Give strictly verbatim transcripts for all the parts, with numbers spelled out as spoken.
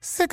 Sick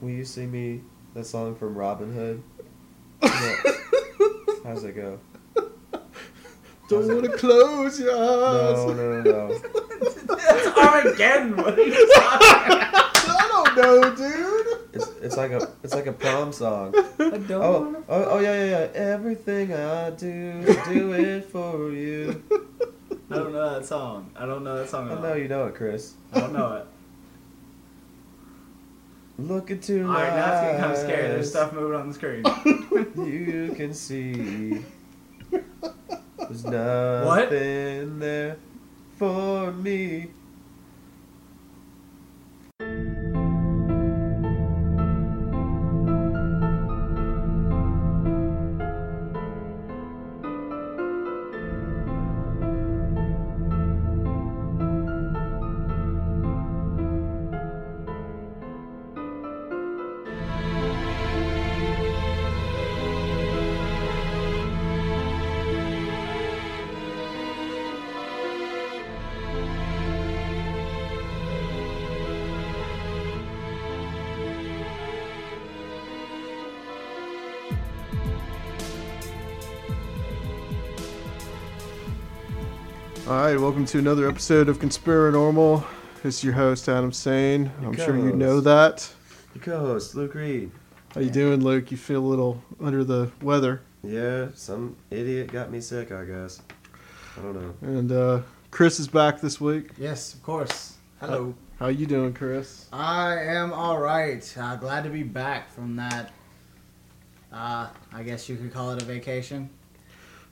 Will you sing me the song from Robin Hood? No. How's it go? Don't want to close your eyes. No, no, no, no. That's Armageddon. What are you talking about? I don't know, dude. It's, it's like a it's like a prom song. I don't oh, oh, oh, yeah, yeah, yeah. Everything I do, do it for you. I don't know that song. I don't know that song at all. I know you know it, Chris. I don't know it. Look into my eyes. Alright, now it's gonna come scary. There's stuff moving on the screen. You can see there's nothing what? there for me. Alright, welcome to another episode of Conspiranormal. It's your host, Adam Sane. Your I'm sure you know that. Your co-host, Luke Reed. How you doing, Luke? You feel a little under the weather. Yeah, some idiot got me sick, I guess. I don't know. And uh, Chris is back this week. Yes, of course. Hello. How, how you doing, Chris? I am alright. Uh, glad to be back from that, uh, I guess you could call it a vacation.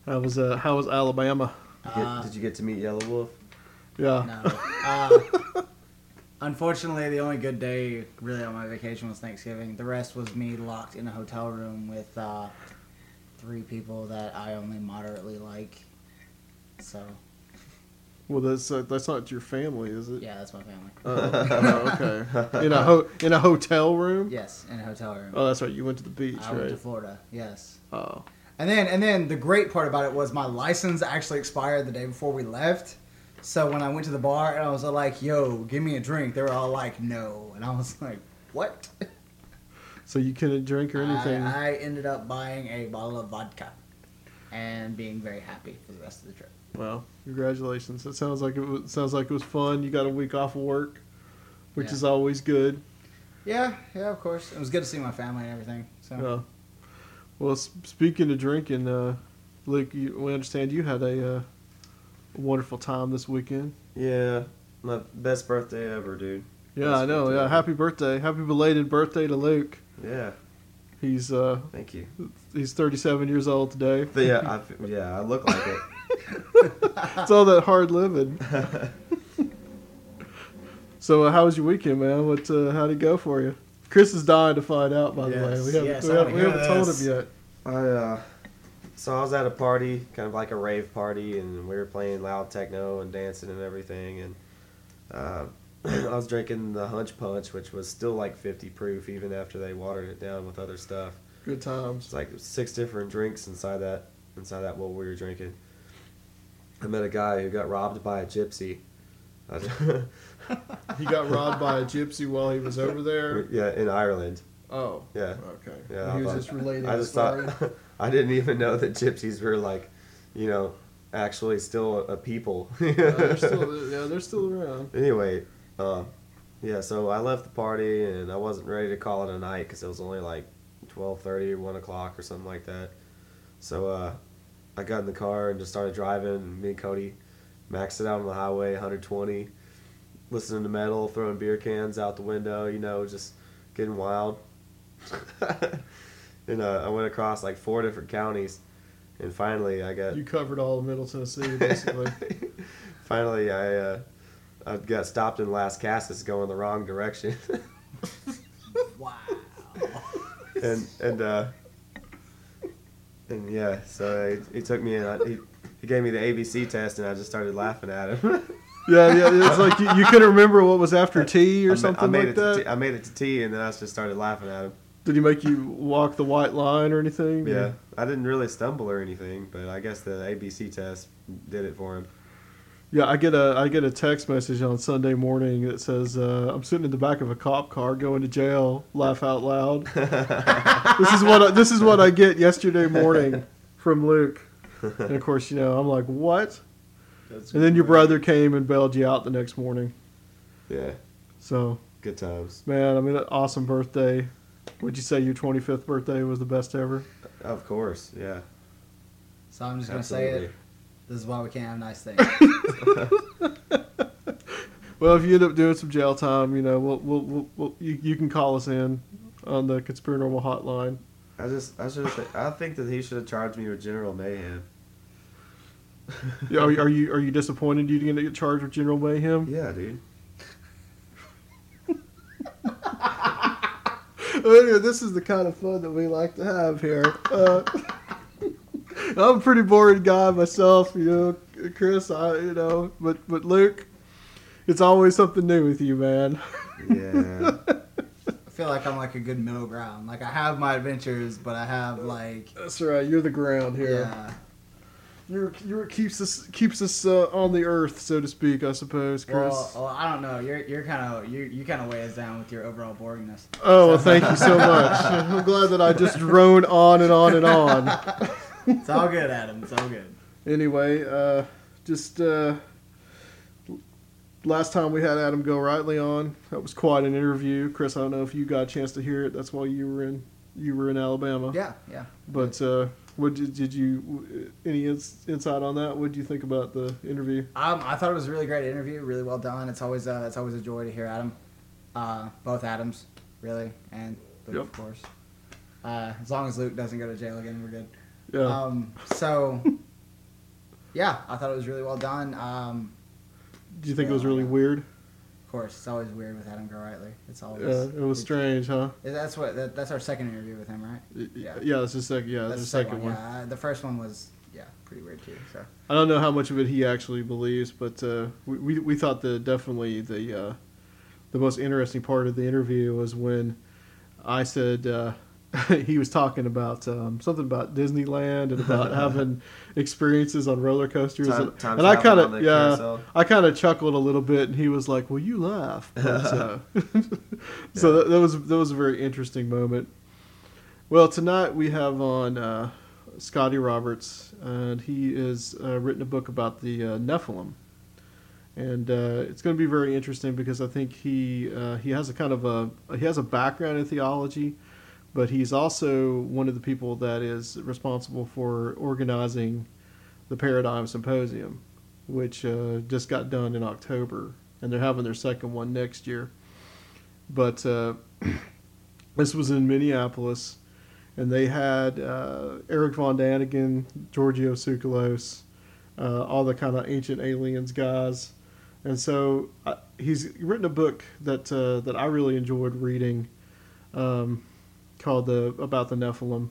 How was, uh, how was Alabama? You get, uh, did you get to meet Yellow Wolf? Yeah. No. Uh, unfortunately, the only good day really on my vacation was Thanksgiving. The rest was me locked in a hotel room with uh, three people that I only moderately like. So. Well, that's uh, that's not your family, is it? Yeah, that's my family. Uh, oh, okay. In a ho- in a hotel room? Yes, in a hotel room. Oh, that's right. You went to the beach, I right? I went to Florida. Yes. Oh. And then and then the great part about it was my license actually expired the day before we left. So when I went to the bar and I was like, yo, give me a drink, they were all like, no. And I was like, what? So you couldn't drink or anything? I, I ended up buying a bottle of vodka and being very happy for the rest of the trip. Well, congratulations. That sounds like it was, sounds like it was fun. You got a week off of work, which yeah. is always good. Yeah, yeah, of course. It was good to see my family and everything. So. Yeah. Well, speaking of drinking, uh, Luke, you, we understand you had a uh, wonderful time this weekend. Yeah, my best birthday ever, dude. Yeah, best I know. Yeah, happy birthday, happy belated birthday to Luke. Yeah, he's uh, thank you. He's thirty-seven years old today. But yeah, I, yeah, I look like it. It's all that hard living. So, uh, how was your weekend, man? What, uh, how'd it go for you? Chris is dying to find out, by yes, the way. We haven't, yes, we haven't, we haven't told him yet. I, uh, so I was at a party, kind of like a rave party, and we were playing loud techno and dancing and everything. And uh, I was drinking the Hunch Punch, which was still like fifty proof, even after they watered it down with other stuff. Good times. It's like six different drinks inside that inside that what we were drinking. I met a guy who got robbed by a gypsy. He got robbed by a gypsy while he was over there? Yeah, in Ireland. Oh. Yeah. Okay. Yeah. He was just relating I just story. Thought, I didn't even know that gypsies were like, you know, actually still a people. yeah, they're still, yeah, they're still around. Anyway, uh, yeah, so I left the party and I wasn't ready to call it a night because it was only like twelve thirty or one o'clock or something like that. So uh, I got in the car and just started driving. Me and Cody maxed it out on the highway, one twenty, listening to metal, throwing beer cans out the window, you know, just getting wild. And uh, I went across like four different counties, and finally I got... You covered all of Middle Tennessee, basically. Finally, I uh, I got stopped in Las Casas going the wrong direction. Wow. And and uh, and yeah, so he, he took me in. I, he, he gave me the A B C test, and I just started laughing at him. Yeah, yeah, it's like you, you couldn't remember what was after T or I something made, I made like it that. To t- I made it to T, and then I just started laughing at him. Did he make you walk the white line or anything? Yeah, or? I didn't really stumble or anything, but I guess the A B C test did it for him. Yeah, I get a I get a text message on Sunday morning that says, uh, I'm sitting in the back of a cop car going to jail, laugh out loud. This is what I, this is what I get yesterday morning from Luke. And of course, you know, I'm like, what? That's and then your brother came and bailed you out the next morning. Yeah. So. Good times. Man, I mean, an awesome birthday. Would you say your twenty-fifth birthday was the best ever? Of course, yeah. So I'm just going to say it. This is why we can't have nice things. Well, if you end up doing some jail time, you know, we'll, we'll, we'll, we'll, you, you can call us in on the Conspiranormal hotline. I just, I should, I think that he should have charged me with general mayhem. Yeah, are, you, are you, are you disappointed you didn't get charged with general mayhem? Yeah, dude. Anyway, this is the kind of fun that we like to have here. Uh, I'm a pretty boring guy myself, you know, Chris. I, you know, but but Luke, it's always something new with you, man. Yeah. I feel like I'm like a good middle ground. Like I have my adventures, but I have like. That's right. You're the ground here. Yeah. You're you're keeps us keeps us uh, on the earth, so to speak. I suppose, Chris. Well, well I don't know. You're you're kind of you you kind of weigh us down with your overall boringness. Oh, so. Well, thank you so much. I'm glad that I just drone on and on and on. It's all good, Adam. It's all good. Anyway, uh, just uh, last time we had Adam Go Rightly on. That was quite an interview, Chris. I don't know if you got a chance to hear it. That's why you were in you were in Alabama. Yeah, yeah. But uh, what did, did you any ins, insight on that? What did you think about the interview? Um, I thought it was a really great interview. Really well done. It's always uh, it's always a joy to hear Adam, uh, both Adams, really, and Luke, yep. Of course. Uh, as long as Luke doesn't go to jail again, we're good. Yeah. Um, so, yeah, I thought it was really well done. Um, Do you think yeah, it was really weird? Of course, it's always weird with Adam Go Rightly. It's always yeah, it was strange, huh? That's what that, that's our second interview with him, right? Yeah, yeah, that's the second. Yeah, that's the second one. one. Yeah, the first one was yeah, pretty weird too. So I don't know how much of it he actually believes, but uh, we, we we thought the definitely the uh, the most interesting part of the interview was when I said. Uh, He was talking about um, something about Disneyland and about having experiences on roller coasters, time, and, time and I kind of yeah, carousel. I kind of chuckled a little bit, and he was like, "Well, you laugh." But, uh, yeah. So that, that was that was a very interesting moment. Well, tonight we have on uh, Scotty Roberts, and he has uh, written a book about the uh, Nephilim, and uh, it's going to be very interesting because I think he uh, he has a kind of a he has a background in theology. But he's also one of the people that is responsible for organizing the Paradigm Symposium, which uh, just got done in October, and they're having their second one next year. But uh, this was in Minneapolis, and they had uh, Eric Von Daniken, Giorgio Tsoukalos, uh, all the kind of ancient aliens guys. And so I, he's written a book that uh, that I really enjoyed reading. Um, called the about the Nephilim,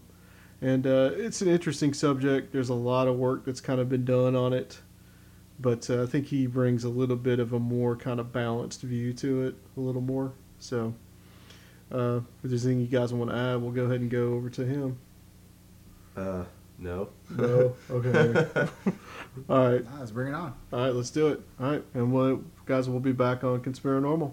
and uh, it's an interesting subject. There's a lot of work that's kind of been done on it, but uh, I think he brings a little bit of a more kind of balanced view to it, a little more. So Uh, if there's anything you guys want to add, we'll go ahead and go over to him. Uh, no. No? Okay. All right. Nah, let's bring it on. All right, let's do it. All right, and we'll, guys, we'll be back on Conspiranormal.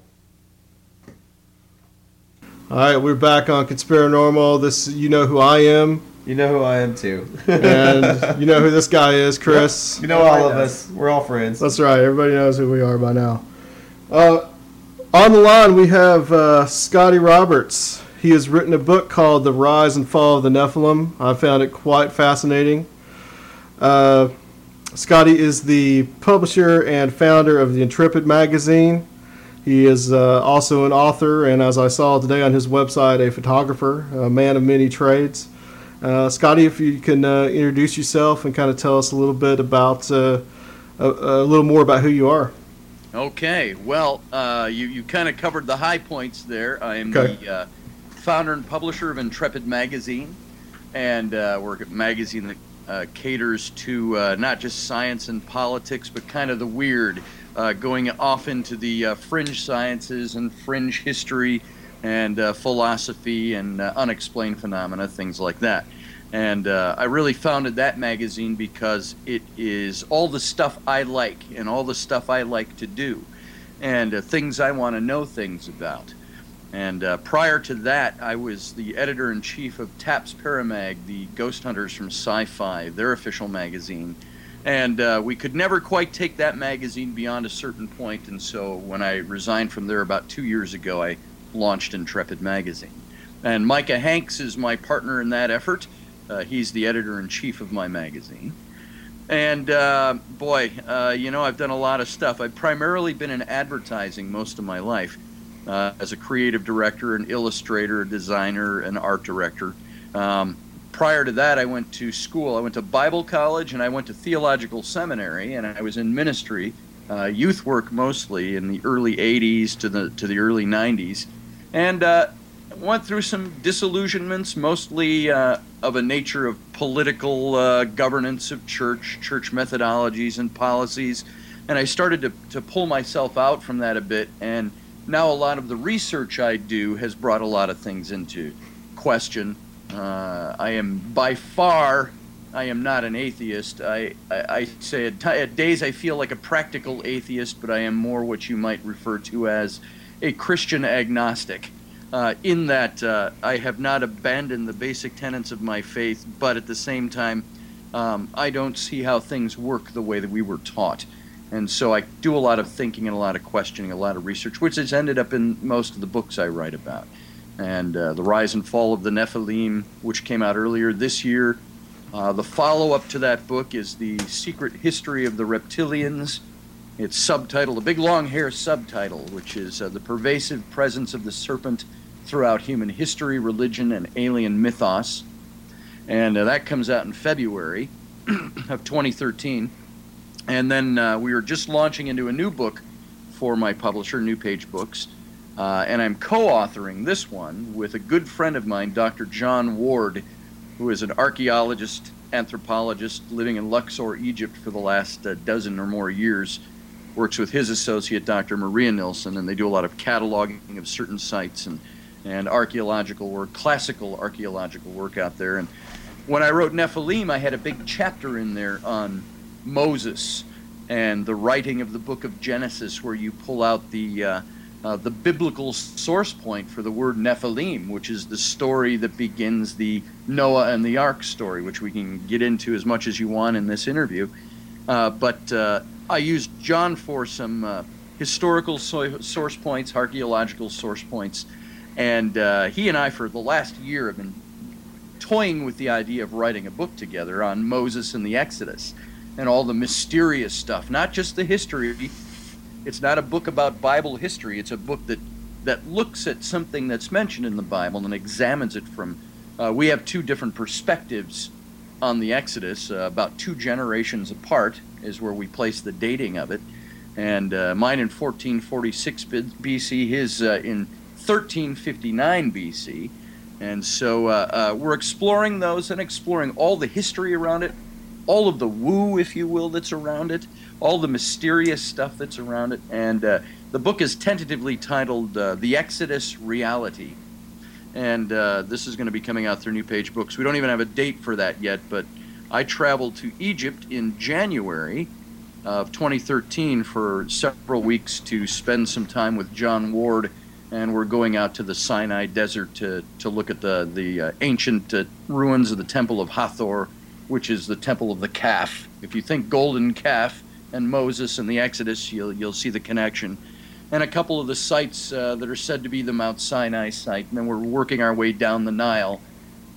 All right, we're back on Conspiranormal. This, you know who I am. You know who I am, too. And you know who this guy is, Chris. You know all of us. We're all friends. That's right. Everybody knows who we are by now. Uh, on the line, we have uh, Scotty Roberts. He has written a book called The Rise and Fall of the Nephilim. I found it quite fascinating. Uh, Scotty is the publisher and founder of the Intrepid Magazine. He is uh, also an author, and as I saw today on his website, a photographer, a man of many trades. Uh, Scotty, if you can uh, introduce yourself and kind of tell us a little bit about, uh, a, a little more about who you are. Okay, well, uh, you, you kind of covered the high points there. I am okay. the uh, founder and publisher of Intrepid Magazine, and uh, we're a magazine that uh, caters to uh, not just science and politics, but kind of the weird, uh, going off into the uh, fringe sciences and fringe history and uh, philosophy and uh, unexplained phenomena, things like that. And uh, I really founded that magazine because it is all the stuff I like and all the stuff I like to do and uh, things I want to know things about. And uh, prior to that, I was the editor-in-chief of T A P S Paramag, the Ghost Hunters from Sci-Fi, their official magazine. And uh, we could never quite take that magazine beyond a certain point, and so when I resigned from there about two years ago, I launched Intrepid Magazine. And Micah Hanks is my partner in that effort. Uh, he's the editor-in-chief of my magazine. And uh, boy, uh, you know, I've done a lot of stuff. I've primarily been in advertising most of my life uh, as a creative director, an illustrator, a designer, an art director. Um, prior to that, I went to school. I went to Bible college and I went to theological seminary, and I was in ministry, uh, youth work mostly, in the early eighties to the to the early nineties. And uh, went through some disillusionments, mostly uh, of a nature of political uh, governance of church, church methodologies and policies. And I started to, to pull myself out from that a bit. And now a lot of the research I do has brought a lot of things into question. Uh, I am by far, I am not an atheist. I, I, I say at, t- at days I feel like a practical atheist, but I am more what you might refer to as a Christian agnostic, uh, in that uh, I have not abandoned the basic tenets of my faith, but at the same time, um, I don't see how things work the way that we were taught. And so I do a lot of thinking and a lot of questioning, a lot of research, which has ended up in most of the books I write about. And uh, The Rise and Fall of the Nephilim, which came out earlier this year. Uh, the follow-up to that book is The Secret History of the Reptilians. It's subtitled, a big long hair subtitle, which is uh, The Pervasive Presence of the Serpent Throughout Human History, Religion, and Alien Mythos. And uh, that comes out in February of twenty thirteen. And then uh, we are just launching into a new book for my publisher, New Page Books. Uh, and I'm co-authoring this one with a good friend of mine, Doctor John Ward, who is an archaeologist, anthropologist, living in Luxor, Egypt for the last uh, dozen or more years. Works with his associate, Doctor Maria Nilsson, and they do a lot of cataloging of certain sites and, and archaeological work, classical archaeological work out there. And when I wrote Nephilim, I had a big chapter in there on Moses and the writing of the book of Genesis, where you pull out the uh, uh, the biblical source point for the word Nephilim, which is the story that begins the Noah and the Ark story, which we can get into as much as you want in this interview. Uh, but uh, I used John for some uh, historical so- source points, archaeological source points, and uh, he and I for the last year have been toying with the idea of writing a book together on Moses and the Exodus and all the mysterious stuff, not just the history. It's not a book about Bible history. It's a book that, that looks at something that's mentioned in the Bible and examines it from... Uh, we have two different perspectives on the Exodus, uh, about two generations apart is where we place the dating of it, and uh, mine in fourteen forty-six B C, his uh, in thirteen fifty-nine B C, and so uh, uh, we're exploring those and exploring all the history around it, all of the woo, if you will, that's around it, all the mysterious stuff that's around it, and uh, the book is tentatively titled uh, The Exodus Reality, and uh, this is going to be coming out through New Page Books. We don't even have a date for that yet, but I traveled to Egypt in January of twenty thirteen for several weeks to spend some time with John Ward, and we're going out to the Sinai Desert to, to look at the, the uh, ancient uh, ruins of the Temple of Hathor, which is the Temple of the Calf. If you think Golden Calf and Moses and the Exodus, you'll, you'll see the connection. And a couple of the sites uh, that are said to be the Mount Sinai site. And then we're working our way down the Nile,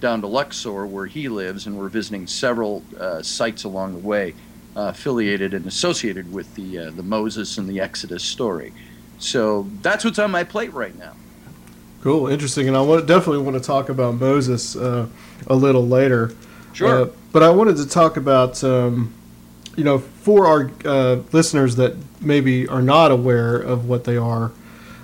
down to Luxor, where he lives, and we're visiting several uh, sites along the way, uh, affiliated and associated with the, uh, the Moses and the Exodus story. So that's what's on my plate right now. Cool, interesting. And I want, definitely want to talk about Moses uh, a little later. Sure. Uh, but I wanted to talk about... Um, you know, for our uh, listeners that maybe are not aware of what they are,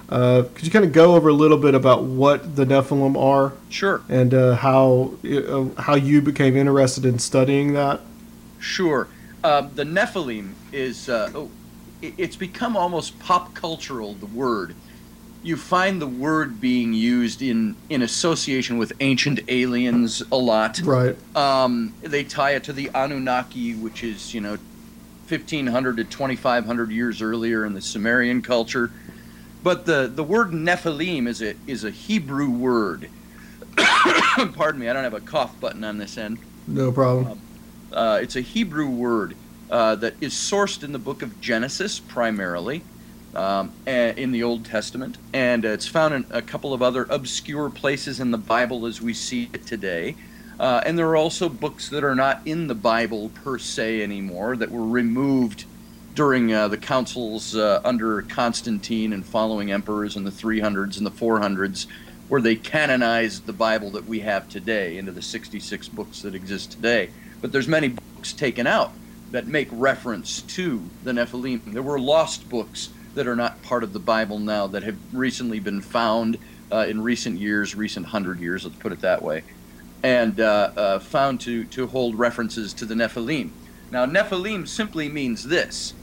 uh, could you kind of go over a little bit about what the Nephilim are? Sure. And uh, how uh, how you became interested in studying that? Sure. Uh, the Nephilim is, uh, oh, it's become almost pop cultural, the word. You find the word being used in, in association with ancient aliens a lot. Right. Um, they tie it to the Anunnaki, which is, you know, fifteen hundred to twenty-five hundred years earlier in the Sumerian culture. But the, the word Nephilim is a, is a Hebrew word. Pardon me, I don't have a cough button on this end. No problem. Um, uh, it's a Hebrew word uh, that is sourced in the book of Genesis primarily. Um, in the Old Testament, and it's found in a couple of other obscure places in the Bible as we see it today. Uh, and there are also books that are not in the Bible per se anymore that were removed during uh, the councils uh, under Constantine and following emperors in the three hundreds and the four hundreds, where they canonized the Bible that we have today into the sixty-six books that exist today. But there's many books taken out that make reference to the Nephilim. There were lost books that are not part of the Bible now that have recently been found uh, in recent years, recent hundred years, let's put it that way, and uh, uh, found to, to hold references to the Nephilim. Now, Nephilim simply means this.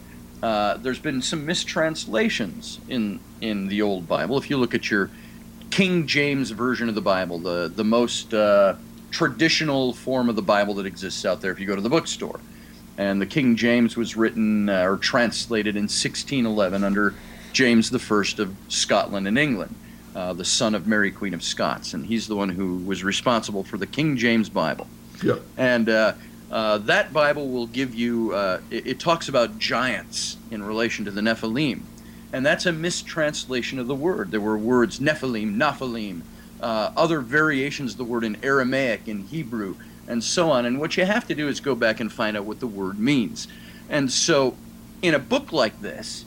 Uh, there's been some mistranslations in, in the old Bible. If you look at your King James version of the Bible, the, the most uh, traditional form of the Bible that exists out there if you go to the bookstore. And the King James was written uh, or translated in sixteen eleven under James I of Scotland and England, uh, the son of Mary, Queen of Scots. And he's the one who was responsible for the King James Bible. Yeah. And uh, uh, that Bible will give you, uh, it, it talks about giants in relation to the Nephilim. And that's a mistranslation of the word. There were words Nephilim, Nephilim, uh, other variations of the word in Aramaic, in Hebrew, and so on. And what you have to do is go back and find out what the word means. And so in a book like this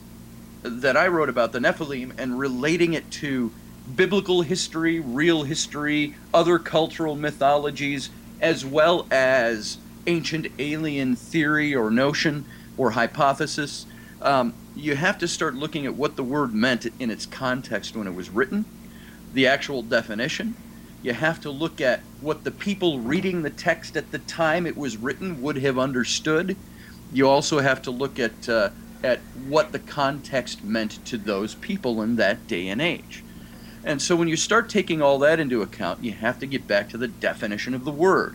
that I wrote about the Nephilim and relating it to biblical history, real history, other cultural mythologies, as well as ancient alien theory or notion or hypothesis, um, you have to start looking at what the word meant in its context when it was written, the actual definition. You have to look at what the people reading the text at the time it was written would have understood. You also have to look at uh, at what the context meant to those people in that day and age. And so when you start taking all that into account, you have to get back to the definition of the word.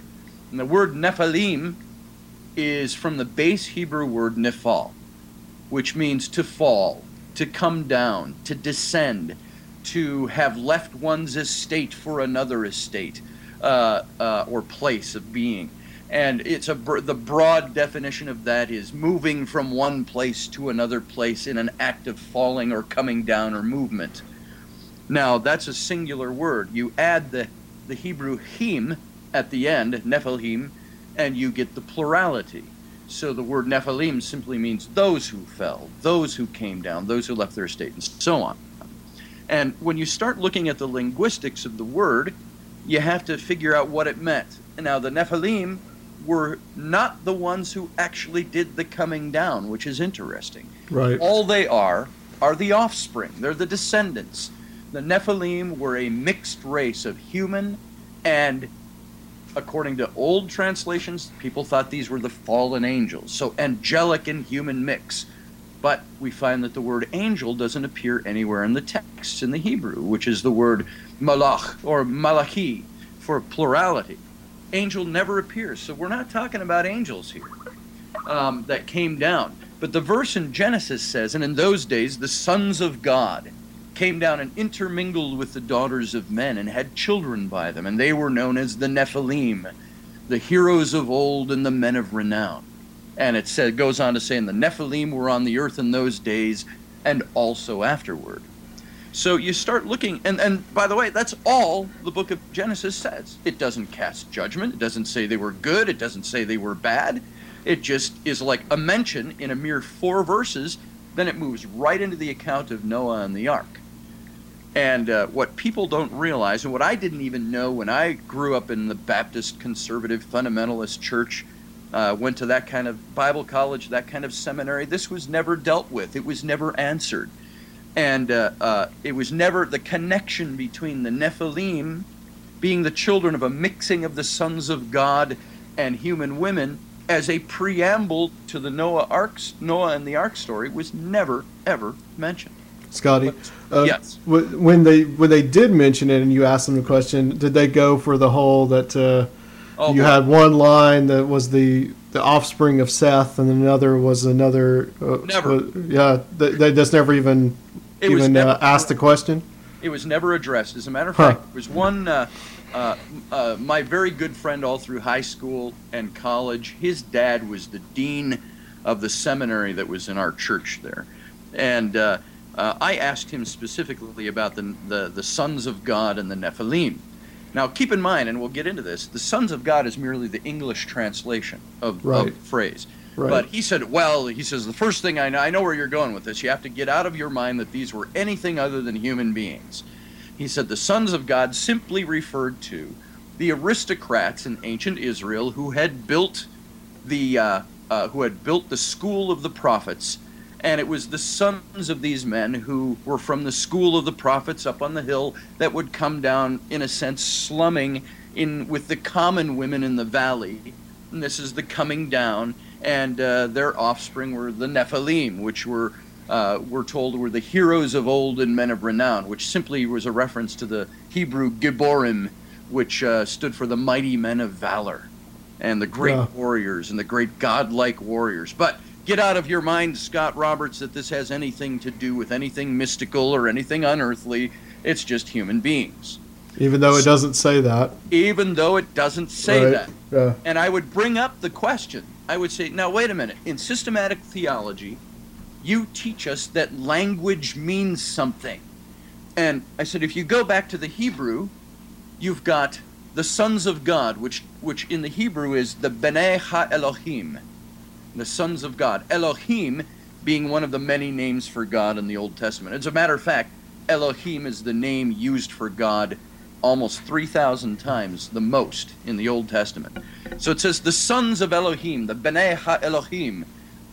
And the word Nephilim is from the base Hebrew word nephal, which means to fall, to come down, to descend, to have left one's estate for another estate uh, uh, or place of being. And it's a br- the broad definition of that is moving from one place to another place in an act of falling or coming down or movement. Now, that's a singular word. You add the, the Hebrew him at the end, Nephilim, and you get the plurality. So the word Nephilim simply means those who fell, those who came down, those who left their estate, and so on. And when you start looking at the linguistics of the word, you have to figure out what it meant. Now, the Nephilim were not the ones who actually did the coming down, which is interesting. Right. All they are are the offspring. They're the descendants. The Nephilim were a mixed race of human and, according to old translations, people thought these were the fallen angels. So angelic and human mix. But we find that the word angel doesn't appear anywhere in the text in the Hebrew, which is the word malach or malachi for plurality. Angel never appears. So we're not talking about angels here um, that came down. But the verse in Genesis says, and in those days the sons of God came down and intermingled with the daughters of men and had children by them. And they were known as the Nephilim, the heroes of old and the men of renown. And it said, goes on to say, and the Nephilim were on the earth in those days and also afterward. So you start looking, and, and by the way, that's all the book of Genesis says. It doesn't cast judgment. It doesn't say they were good. It doesn't say they were bad. It just is like a mention in a mere four verses. Then it moves right into the account of Noah and the ark. And uh, what people don't realize, and what I didn't even know when I grew up in the Baptist conservative fundamentalist church, Uh, went to that kind of Bible college, that kind of seminary. This was never dealt with. It was never answered. And uh, uh, it was never the connection between the Nephilim being the children of a mixing of the sons of God and human women as a preamble to the Noah Ark's, Noah and the Ark story was never, ever mentioned. Scotty, uh, yes. w- when they when they did mention it and you asked them the question, did they go for the whole that... Uh Oh, you boy. had one line that was the, the offspring of Seth, and another was another. Uh, never. Uh, yeah, they, they just never even it even never, uh, asked the question. It was never addressed. As a matter of huh. fact, there was one. Uh, uh, uh, my very good friend, all through high school and college, his dad was the dean of the seminary that was in our church there, and uh, uh, I asked him specifically about the, the the sons of God and the Nephilim. Now, keep in mind, and we'll get into this, the sons of God is merely the English translation of, right. of the phrase. Right. But he said, well, he says, the first thing I know, I know where you're going with this. You have to get out of your mind that these were anything other than human beings. He said the sons of God simply referred to the aristocrats in ancient Israel who had built the uh, uh, who had built the school of the prophets. And it was the sons of these men who were from the school of the prophets up on the hill that would come down, in a sense, slumming in with the common women in the valley. And this is the coming down, and uh, their offspring were the Nephilim, which were, uh, we're told, were the heroes of old and men of renown, which simply was a reference to the Hebrew Giborim, which uh, stood for the mighty men of valor, and the great yeah. warriors, and the great godlike warriors. But get out of your mind, Scott Roberts, that this has anything to do with anything mystical or anything unearthly. It's just human beings. Even though it doesn't say that. Even though it doesn't say right. that. Yeah. And I would bring up the question. I would say, now, wait a minute. In systematic theology, you teach us that language means something. And I said, if you go back to the Hebrew, you've got the sons of God, which, which in the Hebrew is the Bene Ha-Elohim. The sons of God, Elohim being one of the many names for God in the Old Testament. As a matter of fact, Elohim is the name used for God almost three thousand times the most in the Old Testament. So it says the sons of Elohim, the Bene Ha-Elohim,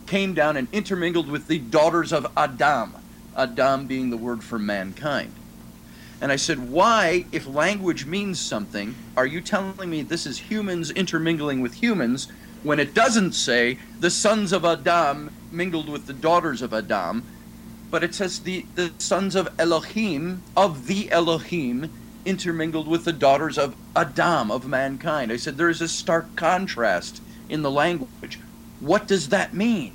came down and intermingled with the daughters of Adam, Adam being the word for mankind. And I said, why, if language means something, are you telling me this is humans intermingling with humans, when it doesn't say the sons of Adam mingled with the daughters of Adam, but it says the, the sons of Elohim, of the Elohim, intermingled with the daughters of Adam, of mankind. I said, there is a stark contrast in the language. What does that mean?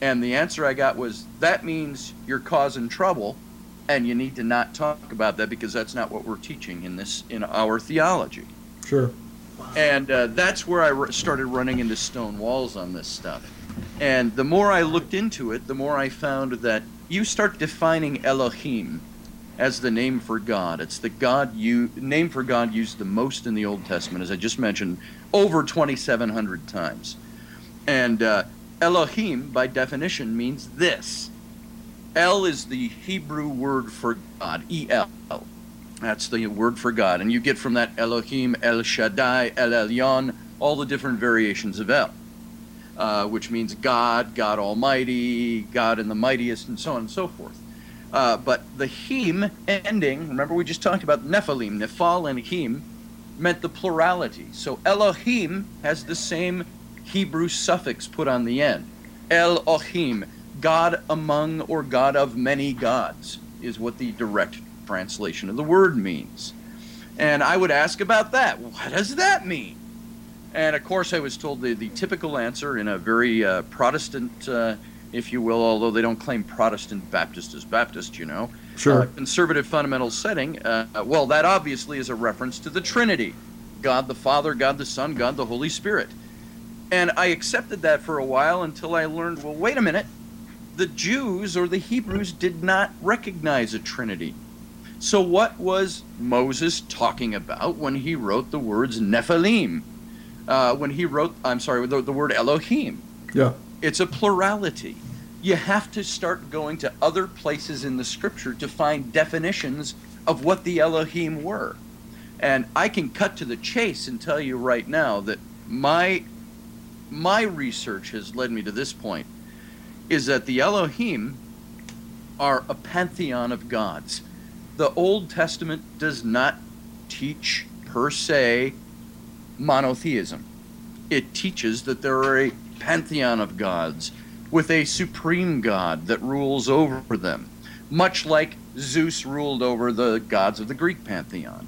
And the answer I got was, that means you're causing trouble, and you need to not talk about that because that's not what we're teaching in this in our theology. Sure. And uh, that's where I r- started running into stone walls on this stuff. And the more I looked into it, the more I found that you start defining Elohim as the name for God. It's the God you name for God used the most in the Old Testament, as I just mentioned, over twenty-seven hundred times. And uh, Elohim, by definition, means this. El is the Hebrew word for God, E L. That's the word for God. And you get from that Elohim, El Shaddai, El Elyon, all the different variations of El, uh, which means God, God Almighty, God in the mightiest, and so on and so forth. Uh, but the Him ending, remember we just talked about Nephilim, Nephal and Him, meant the plurality. So Elohim has the same Hebrew suffix put on the end. Elohim, God among or God of many gods is what the direct translation of the word means. And I would ask about that. What does that mean? And of course I was told the, the typical answer in a very uh, Protestant, uh, if you will, although they don't claim Protestant Baptist as Baptist, you know. Sure. Uh, conservative fundamental setting, uh, well, that obviously is a reference to the Trinity. God the Father, God the Son, God the Holy Spirit. And I accepted that for a while until I learned, well, wait a minute. The Jews or the Hebrews did not recognize a Trinity. So what was Moses talking about when he wrote the words Nephilim? Uh, when he wrote, I'm sorry, the, the word Elohim. Yeah. It's a plurality. You have to start going to other places in the scripture to find definitions of what the Elohim were. And I can cut to the chase and tell you right now that my my research has led me to this point, is that the Elohim are a pantheon of gods. The Old Testament does not teach, per se, monotheism. It teaches that there are a pantheon of gods with a supreme god that rules over them, much like Zeus ruled over the gods of the Greek pantheon,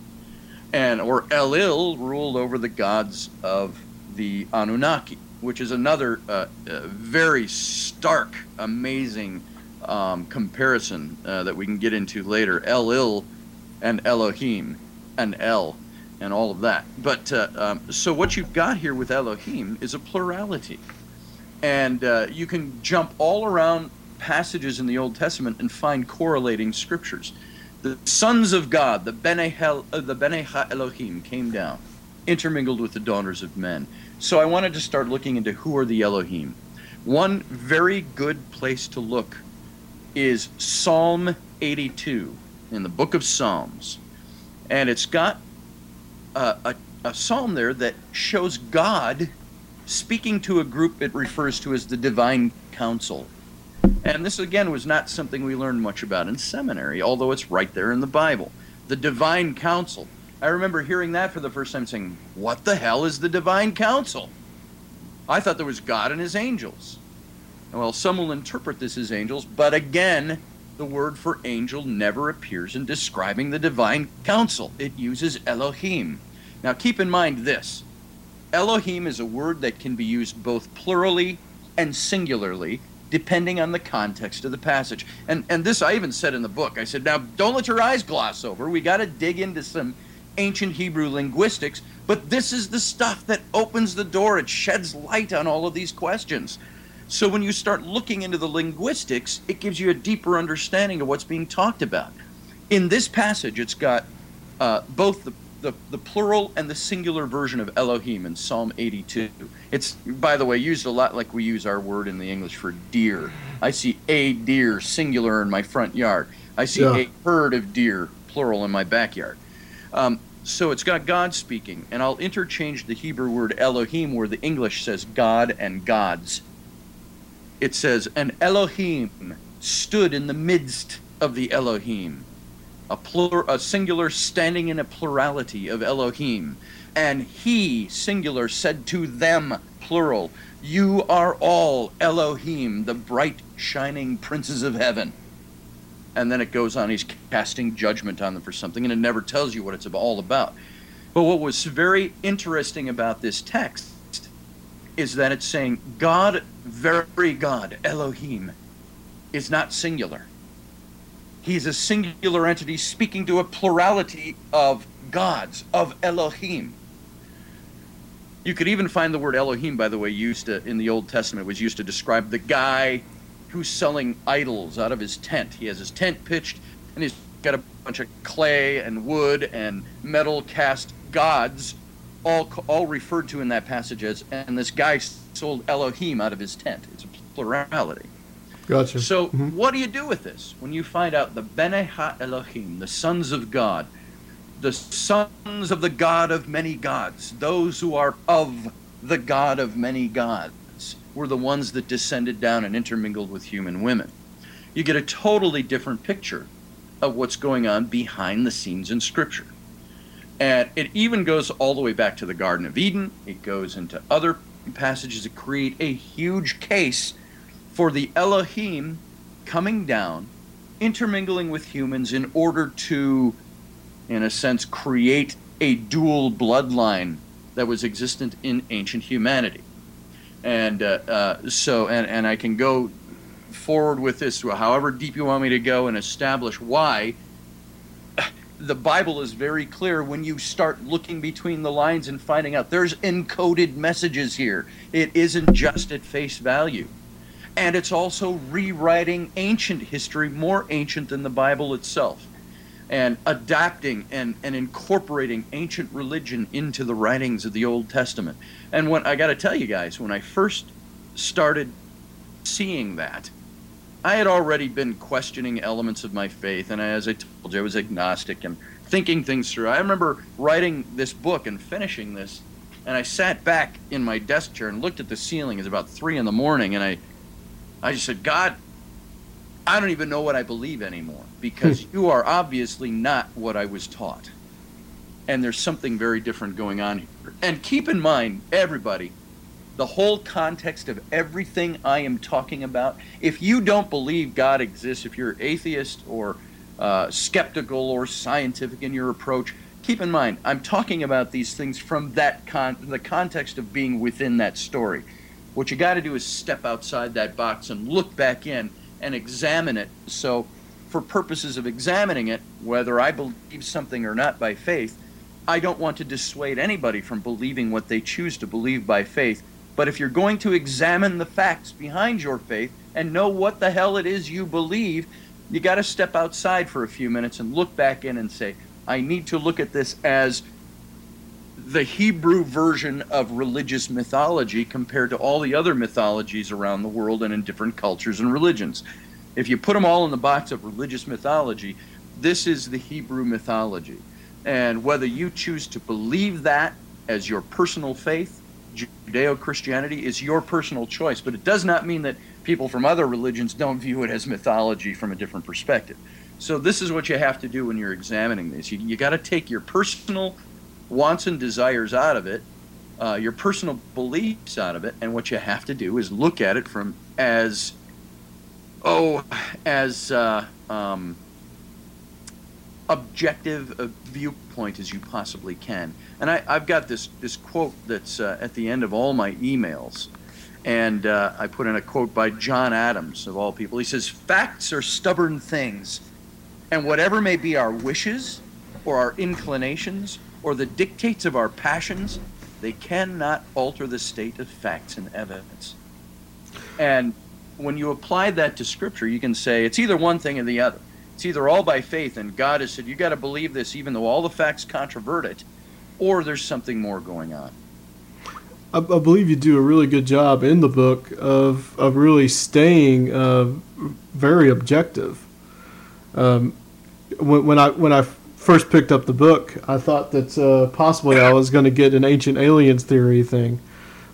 and or Elil ruled over the gods of the Anunnaki, which is another uh, uh, very stark, amazing um, comparison uh, that we can get into later. Elil and Elohim and El and all of that. But uh, um, so what you've got here with Elohim is a plurality. And uh, you can jump all around passages in the Old Testament and find correlating scriptures. The sons of God, the Bene Ha- uh, the Bene Ha-Elohim came down, intermingled with the daughters of men. So I wanted to start looking into who are the Elohim. One very good place to look is Psalm eighty-two in the book of Psalms. And it's got a, a, a psalm there that shows God speaking to a group it refers to as the Divine Council. And this, again, was not something we learned much about in seminary, although it's right there in the Bible. The Divine Council. I remember hearing that for the first time, saying, what the hell is the Divine Council? I thought there was God and his angels. Well, some will interpret this as angels, but again, the word for angel never appears in describing the Divine Council. It uses Elohim. Now, keep in mind this. Elohim is a word that can be used both plurally and singularly, depending on the context of the passage. And and this I even said in the book. I said, now, don't let your eyes gloss over. We got to dig into some ancient Hebrew linguistics, but this is the stuff that opens the door. It sheds light on all of these questions. So when you start looking into the linguistics, it gives you a deeper understanding of what's being talked about. In this passage, it's got uh, both the, the, the plural and the singular version of Elohim in Psalm eighty-two. It's, by the way, used a lot like we use our word in the English for deer. I see a deer, singular, in my front yard. I see yeah. a herd of deer, plural, in my backyard. Um, so it's got God speaking, and I'll interchange the Hebrew word Elohim where the English says God and gods. It says, an Elohim stood in the midst of the Elohim, a, plur- a singular standing in a plurality of Elohim. And he, singular, said to them, plural, you are all Elohim, the bright shining princes of heaven. And then it goes on, he's casting judgment on them for something, and it never tells you what it's all about. But what was very interesting about this text is that it's saying God, very God, Elohim, is not singular. He's a singular entity speaking to a plurality of gods, of Elohim. You could even find the word Elohim, by the way, used to, in the Old Testament, was used to describe the guy who's selling idols out of his tent. He has his tent pitched, and he's got a bunch of clay and wood and metal cast gods, all all referred to in that passage as, and this guy sold Elohim out of his tent. It's a plurality. Gotcha. So mm-hmm. What do you do with this? When you find out the Bene Ha-Elohim, the sons of God, the sons of the God of many gods, those who are of the God of many gods, were the ones that descended down and intermingled with human women. You get a totally different picture of what's going on behind the scenes in Scripture. And it even goes all the way back to the Garden of Eden. It goes into other passages that create a huge case for the Elohim coming down, intermingling with humans in order to, in a sense, create a dual bloodline that was existent in ancient humanity. And uh, uh, so, and, and I can go forward with this, however deep you want me to go, and establish why the Bible is very clear when you start looking between the lines and finding out there's encoded messages here. It isn't just at face value. And it's also rewriting ancient history, more ancient than the Bible itself, and adapting and, and incorporating ancient religion into the writings of the Old Testament. And when I got to tell you guys, when I first started seeing that, I had already been questioning elements of my faith, and as I told you, I was agnostic and thinking things through. I remember writing this book and finishing this, and I sat back in my desk chair and looked at the ceiling. It was about three in the morning, and I, I just said, God, I don't even know what I believe anymore, because you are obviously not what I was taught, and there's something very different going on here. And keep in mind, everybody, the whole context of everything I am talking about. If you don't believe God exists, if you're atheist or uh, skeptical or scientific in your approach, keep in mind, I'm talking about these things from that con- the context of being within that story. What you got to do is step outside that box and look back in and examine it. So for purposes of examining it, whether I believe something or not by faith, I don't want to dissuade anybody from believing what they choose to believe by faith. But if you're going to examine the facts behind your faith and know what the hell it is you believe, you got to step outside for a few minutes and look back in and say, I need to look at this as the Hebrew version of religious mythology compared to all the other mythologies around the world and in different cultures and religions. If you put them all in the box of religious mythology, this is the Hebrew mythology. And whether you choose to believe that as your personal faith, Judeo-Christianity, is your personal choice, but it does not mean that people from other religions don't view it as mythology from a different perspective. So this is what you have to do when you're examining this. You, you got to take your personal wants and desires out of it, uh, your personal beliefs out of it, and what you have to do is look at it from as, oh, as uh, um, objective a viewpoint as you possibly can. And I, I've got this, this quote that's uh, at the end of all my emails. And uh, I put in a quote by John Adams, of all people. He says, facts are stubborn things, and whatever may be our wishes or our inclinations or the dictates of our passions, they cannot alter the state of facts and evidence. And when you apply that to Scripture, you can say it's either one thing or the other. It's either all by faith, and God has said, you got to believe this even though all the facts controvert it, or there's something more going on. I, I believe you do a really good job in the book of of really staying uh, very objective. Um, when, when I when I first picked up the book, I thought that uh, possibly I was going to get an ancient aliens theory thing,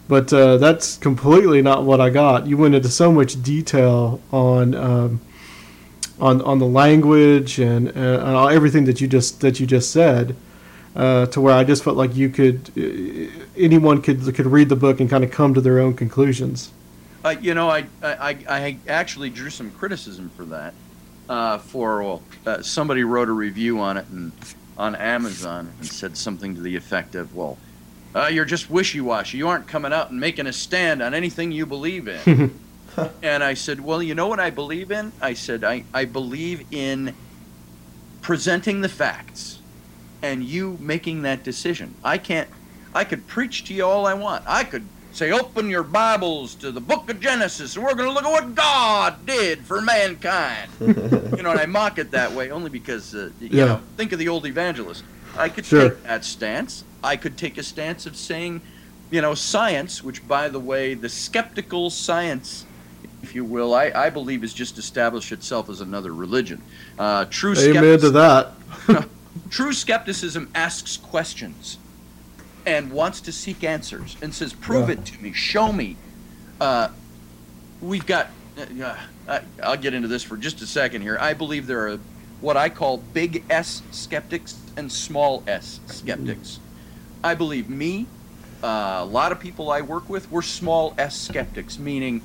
but uh, that's completely not what I got. You went into so much detail on um, on on the language and uh, on everything that you just that you just said. Uh, to where I just felt like you could, uh, anyone could could read the book and kind of come to their own conclusions. Uh, you know, I, I I actually drew some criticism for that. Uh, for well, uh, somebody wrote a review on it and on Amazon and said something to the effect of, "Well, uh, you're just wishy-washy. You aren't coming out and making a stand on anything you believe in." And I said, "Well, you know what I believe in?" I said, "I I believe in presenting the facts." And you making that decision. I can't, I could preach to you all I want. I could say, open your Bibles to the book of Genesis, and we're going to look at what God did for mankind. You know, and I mock it that way only because, uh, you yeah. know, think of the old evangelist. I could sure. take that stance. I could take a stance of saying, you know, science, which, by the way, the skeptical science, if you will, I, I believe has just established itself as another religion. Uh, true skepticism. Amen to that. True skepticism asks questions and wants to seek answers and says, prove yeah. it to me, show me. Uh, we've got, uh, I, I'll get into this for just a second here. I believe there are what I call big S skeptics and small s skeptics. I believe me, uh, a lot of people I work with, we're small s skeptics, meaning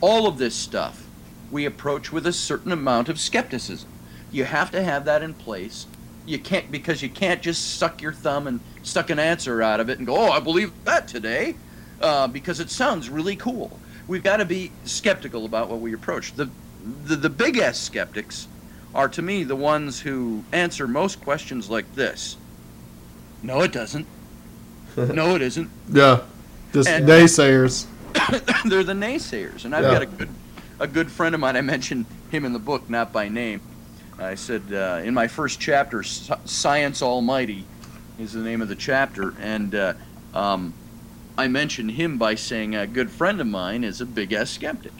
all of this stuff we approach with a certain amount of skepticism. You have to have that in place. You can't, because you can't just suck your thumb and suck an answer out of it and go, oh, I believe that today, uh, because it sounds really cool. We've got to be skeptical about what we approach. The, the the big ass skeptics are, to me, the ones who answer most questions like this. No, it doesn't. No, it isn't. Yeah, just and naysayers. They're the naysayers, and I've yeah. got a good a good friend of mine. I mentioned him in the book, not by name. I said, uh, in my first chapter, Science Almighty is the name of the chapter, and uh, um, I mentioned him by saying a good friend of mine is a big-ass skeptic.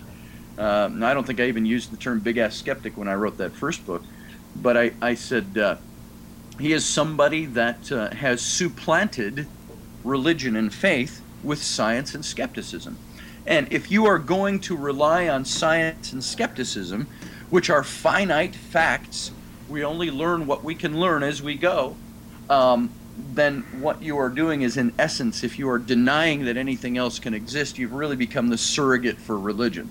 Um, I don't think I even used the term big-ass skeptic when I wrote that first book, but I, I said uh, he is somebody that uh, has supplanted religion and faith with science and skepticism. And if you are going to rely on science and skepticism, which are finite facts, we only learn what we can learn as we go, um, then what you are doing is, in essence, if you are denying that anything else can exist, you've really become the surrogate for religion.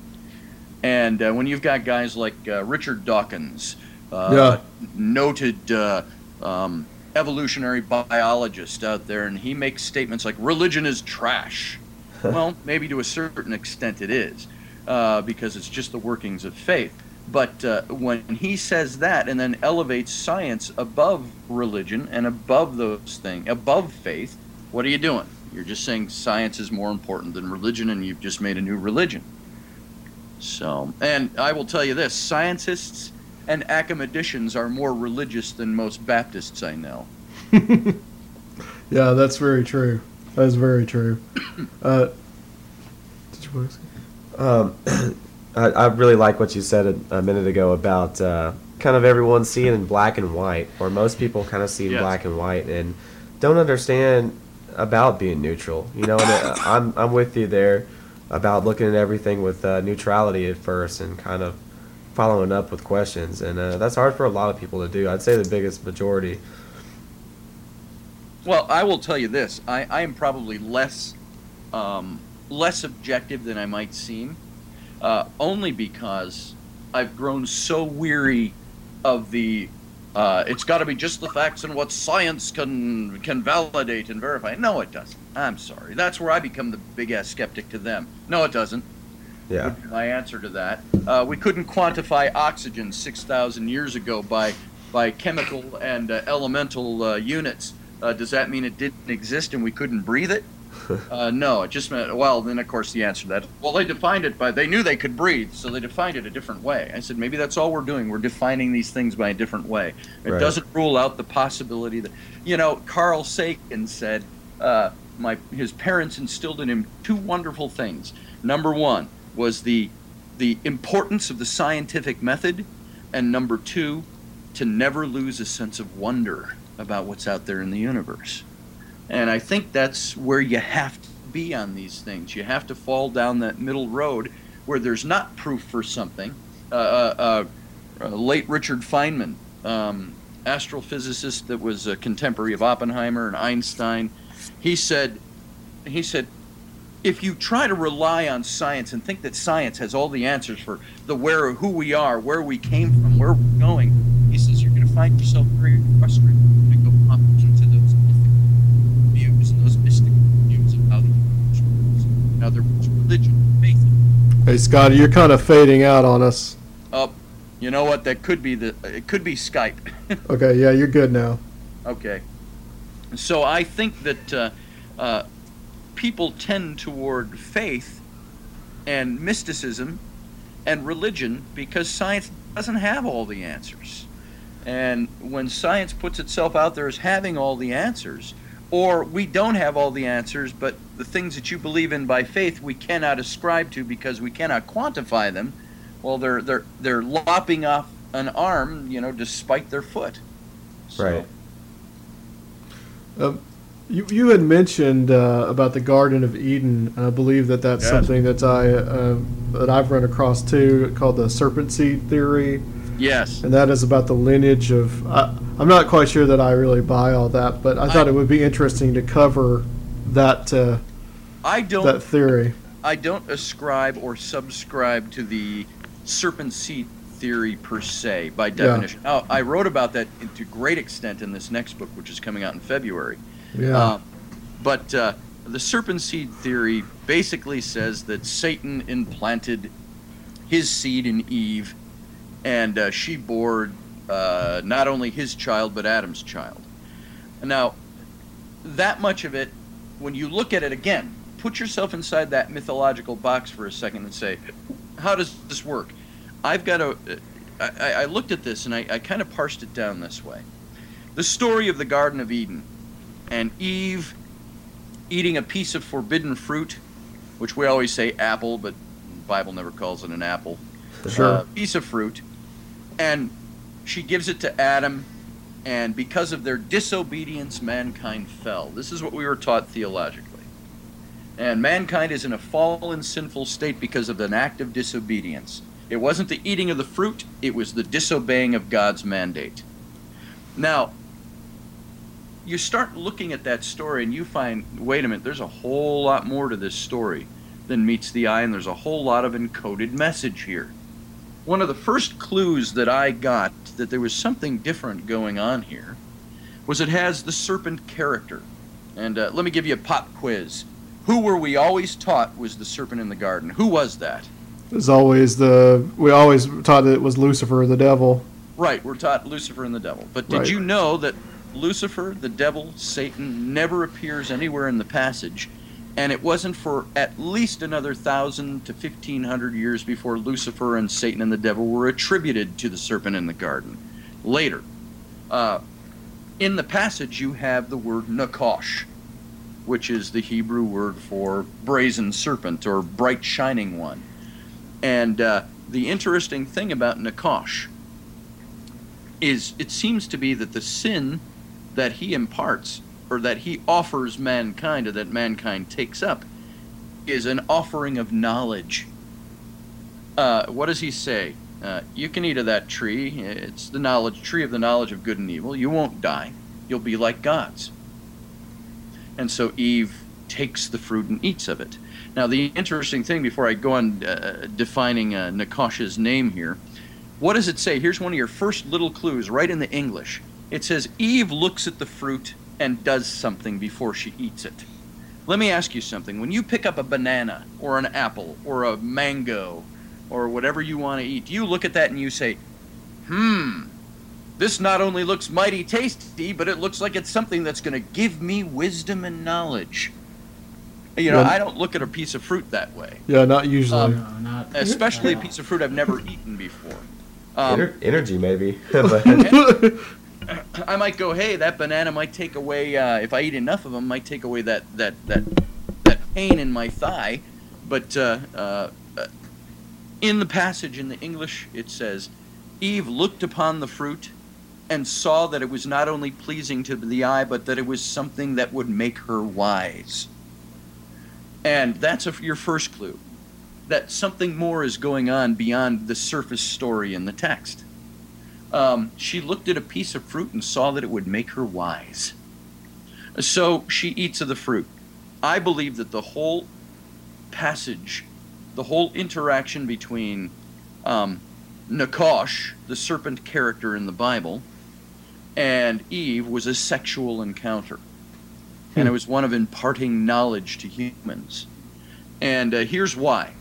And uh, when you've got guys like uh, Richard Dawkins, uh, yeah. noted uh, um, evolutionary biologist out there, and he makes statements like, religion is trash. Well, maybe to a certain extent it is, uh, because it's just the workings of faith. But uh, when he says that and then elevates science above religion and above those things, above faith, what are you doing? You're just saying science is more important than religion, and you've just made a new religion. So, and I will tell you this, scientists and academicians are more religious than most Baptists I know. Yeah, that's very true. That is very true. Uh, did you want to say? Um, I, I really like what you said a, a minute ago about uh, kind of everyone seeing in black and white, or most people kind of see yes. black and white and don't understand about being neutral. You know, and it, I'm I'm with you there about looking at everything with uh, neutrality at first and kind of following up with questions, and uh, that's hard for a lot of people to do. I'd say the biggest majority. Well, I will tell you this: I, I am probably less um, less objective than I might seem. Uh, only because I've grown so weary of the, uh, it's got to be just the facts and what science can can validate and verify. No, it doesn't. I'm sorry. That's where I become the big-ass skeptic to them. No, it doesn't. Yeah. Would be my answer to that. Uh, we couldn't quantify oxygen six thousand years ago by, by chemical and uh, elemental uh, units. Uh, does that mean it didn't exist and we couldn't breathe it? Uh, no, it just meant, well, then, of course, the answer to that, well, they defined it by, they knew they could breathe, so they defined it a different way. I said, maybe that's all we're doing. We're defining these things by a different way. It right. doesn't rule out the possibility that, you know, Carl Sagan said, uh, my his parents instilled in him two wonderful things. Number one was the the importance of the scientific method, and number two, to never lose a sense of wonder about what's out there in the universe. And I think that's where you have to be on these things. You have to fall down that middle road where there's not proof for something. Uh, uh, uh, late Richard Feynman, um, astrophysicist that was a contemporary of Oppenheimer and Einstein, he said, he said, if you try to rely on science and think that science has all the answers for the where, who we are, where we came from, where we're going, he says you're going to find yourself very frustrated. Other religion, faith. Hey, Scotty, you're kind of fading out on us. Oh, you know what? That could be the. It could be Skype. Okay, yeah, you're good now. Okay. So I think that uh, uh, people tend toward faith and mysticism and religion because science doesn't have all the answers. And when science puts itself out there as having all the answers, or we don't have all the answers, but the things that you believe in by faith we cannot ascribe to because we cannot quantify them, well, they're they're they're lopping off an arm, you know, despite their foot. So. Right. Um, you you had mentioned uh, about the Garden of Eden, and I believe that that's yes. something that I uh, that I've run across too, called the serpent seed theory. Yes. And that is about the lineage of. I, I'm not quite sure that I really buy all that, but I thought I, it would be interesting to cover that. Uh, I don't. That theory. I don't ascribe or subscribe to the serpent seed theory per se, by definition. Yeah. Oh, I wrote about that to great extent in this next book, which is coming out in February. Yeah. Uh, but uh, the serpent seed theory basically says that Satan implanted his seed in Eve, and uh, she bore uh, not only his child, but Adam's child. Now, that much of it, when you look at it again, put yourself inside that mythological box for a second and say, how does this work? I've got a, I, I looked at this and I, I kind of parsed it down this way. The story of the Garden of Eden and Eve eating a piece of forbidden fruit, which we always say apple, but the Bible never calls it an apple. Sure. Uh, piece of fruit. And she gives it to Adam, and because of their disobedience, mankind fell. This is what we were taught theologically. And mankind is in a fallen, sinful state because of an act of disobedience. It wasn't the eating of the fruit, it was the disobeying of God's mandate. Now, you start looking at that story and you find, wait a minute, there's a whole lot more to this story than meets the eye, and there's a whole lot of encoded message here. One of the first clues that I got that there was something different going on here was it has the serpent character. And uh, let me give you a pop quiz. Who were we always taught was the serpent in the garden? Who was that? It was always the, we always taught that it was Lucifer, the devil. Right, we're taught Lucifer and the devil. But did right. you know that Lucifer, the devil, Satan, never appears anywhere in the passage? And it wasn't for at least another thousand to fifteen hundred years before Lucifer and Satan and the devil were attributed to the serpent in the garden. Later, uh, in the passage you have the word Nachash, which is the Hebrew word for brazen serpent or bright shining one. And uh, the interesting thing about Nachash is it seems to be that the sin that he imparts, or that he offers mankind, or that mankind takes up, is an offering of knowledge. Uh, what does he say? Uh, you can eat of that tree. It's the knowledge tree of the knowledge of good and evil. You won't die. You'll be like gods. And so Eve takes the fruit and eats of it. Now, the interesting thing, before I go on uh, defining uh, Nakash's name here, what does it say? Here's one of your first little clues right in the English. It says, Eve looks at the fruit and does something before she eats it. Let me ask you something. When you pick up a banana or an apple or a mango or whatever you want to eat, you look at that and you say, hmm, this not only looks mighty tasty, but it looks like it's something that's going to give me wisdom and knowledge. You know, yeah. I don't look at a piece of fruit that way. Yeah, not usually. Um, no, not, especially no. a piece of fruit I've never eaten before. Um, Ener- energy, maybe. I might go, hey, that banana might take away, uh, if I eat enough of them, might take away that that, that, that pain in my thigh. But uh, uh, in the passage in the English, it says, Eve looked upon the fruit and saw that it was not only pleasing to the eye, but that it was something that would make her wise. And that's a, your first clue, that something more is going on beyond the surface story in the text. Um, she looked at a piece of fruit and saw that it would make her wise. So she eats of the fruit. I believe that the whole passage, the whole interaction between um, Nachash, the serpent character in the Bible, and Eve was a sexual encounter. Hmm. And it was one of imparting knowledge to humans. And uh, here's why.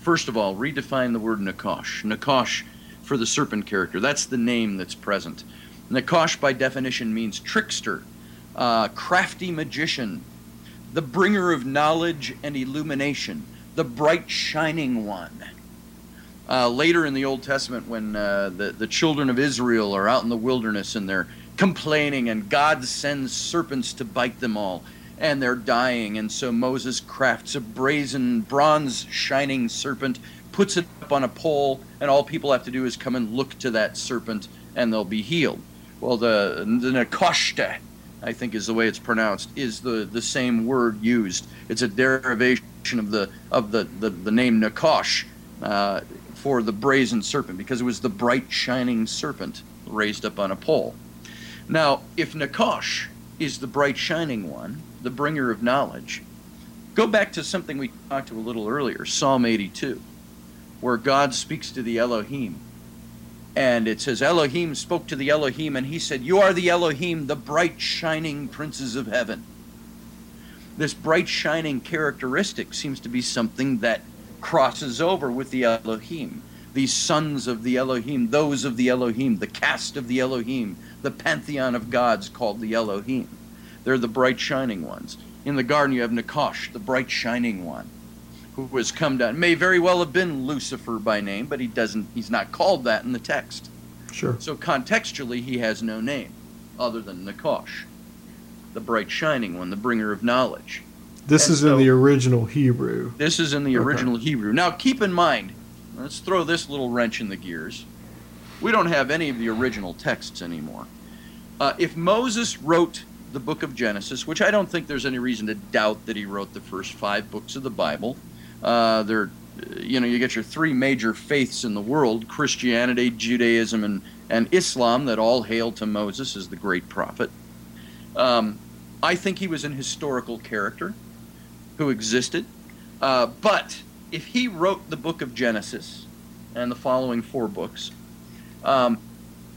First of all, redefine the word Nachash. Nachash, for the serpent character, that's the name that's present. Nachash, by definition, means trickster, uh, crafty magician, the bringer of knowledge and illumination, the bright shining one. Uh, later in the Old Testament, when uh, the, the children of Israel are out in the wilderness and they're complaining, and God sends serpents to bite them all, and they're dying, and so Moses crafts a brazen, bronze shining serpent, puts it up on a pole, and all people have to do is come and look to that serpent, and they'll be healed. Well, the, the Nachash, I think is the way it's pronounced, is the, the same word used. It's a derivation of the of the, the, the name Nachash uh, for the brazen serpent, because it was the bright shining serpent raised up on a pole. Now, if Nachash is the bright shining one, the bringer of knowledge, Go back to something we talked to a little earlier, Psalm eighty-two, where God speaks to the Elohim. And it says, Elohim spoke to the Elohim, and he said, you are the Elohim, the bright shining princes of heaven. This bright shining characteristic seems to be something that crosses over with the Elohim. These sons of the Elohim, those of the Elohim, the caste of the Elohim, the pantheon of gods called the Elohim. They're the bright shining ones. In the garden you have Nachash, the bright shining one, who has come down. May very well have been Lucifer by name, but he doesn't. He's not called that in the text. Sure. So contextually, he has no name other than Nachash, the bright shining one, the bringer of knowledge. This and is so, in the original Hebrew. This is in the okay. original Hebrew. Now, keep in mind, let's throw this little wrench in the gears. We don't have any of the original texts anymore. Uh, if Moses wrote the book of Genesis, which I don't think there's any reason to doubt that he wrote the first five books of the Bible, Uh, they're, you know, you get your three major faiths in the world, Christianity, Judaism, and, and Islam, that all hail to Moses as the great prophet. Um, I think he was an historical character who existed. Uh, but if he wrote the book of Genesis and the following four books, um,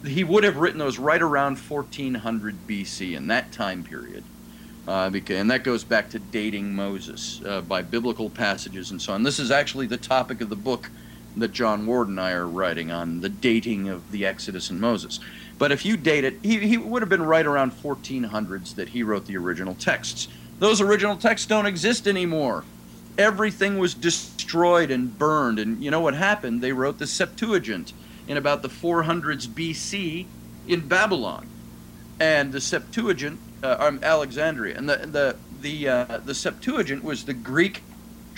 he would have written those right around fourteen hundred B C in that time period. Uh, and that goes back to dating Moses uh, by biblical passages and so on. This is actually the topic of the book that John Ward and I are writing on, the dating of the Exodus and Moses. But if you date it, he, he would have been right around fourteen hundreds that he wrote the original texts. Those original texts don't exist anymore. Everything was destroyed and burned. And you know what happened? They wrote the Septuagint in about the four hundreds B C in Babylon. And the Septuagint, Uh, Alexandria, and the the the uh, the Septuagint was the Greek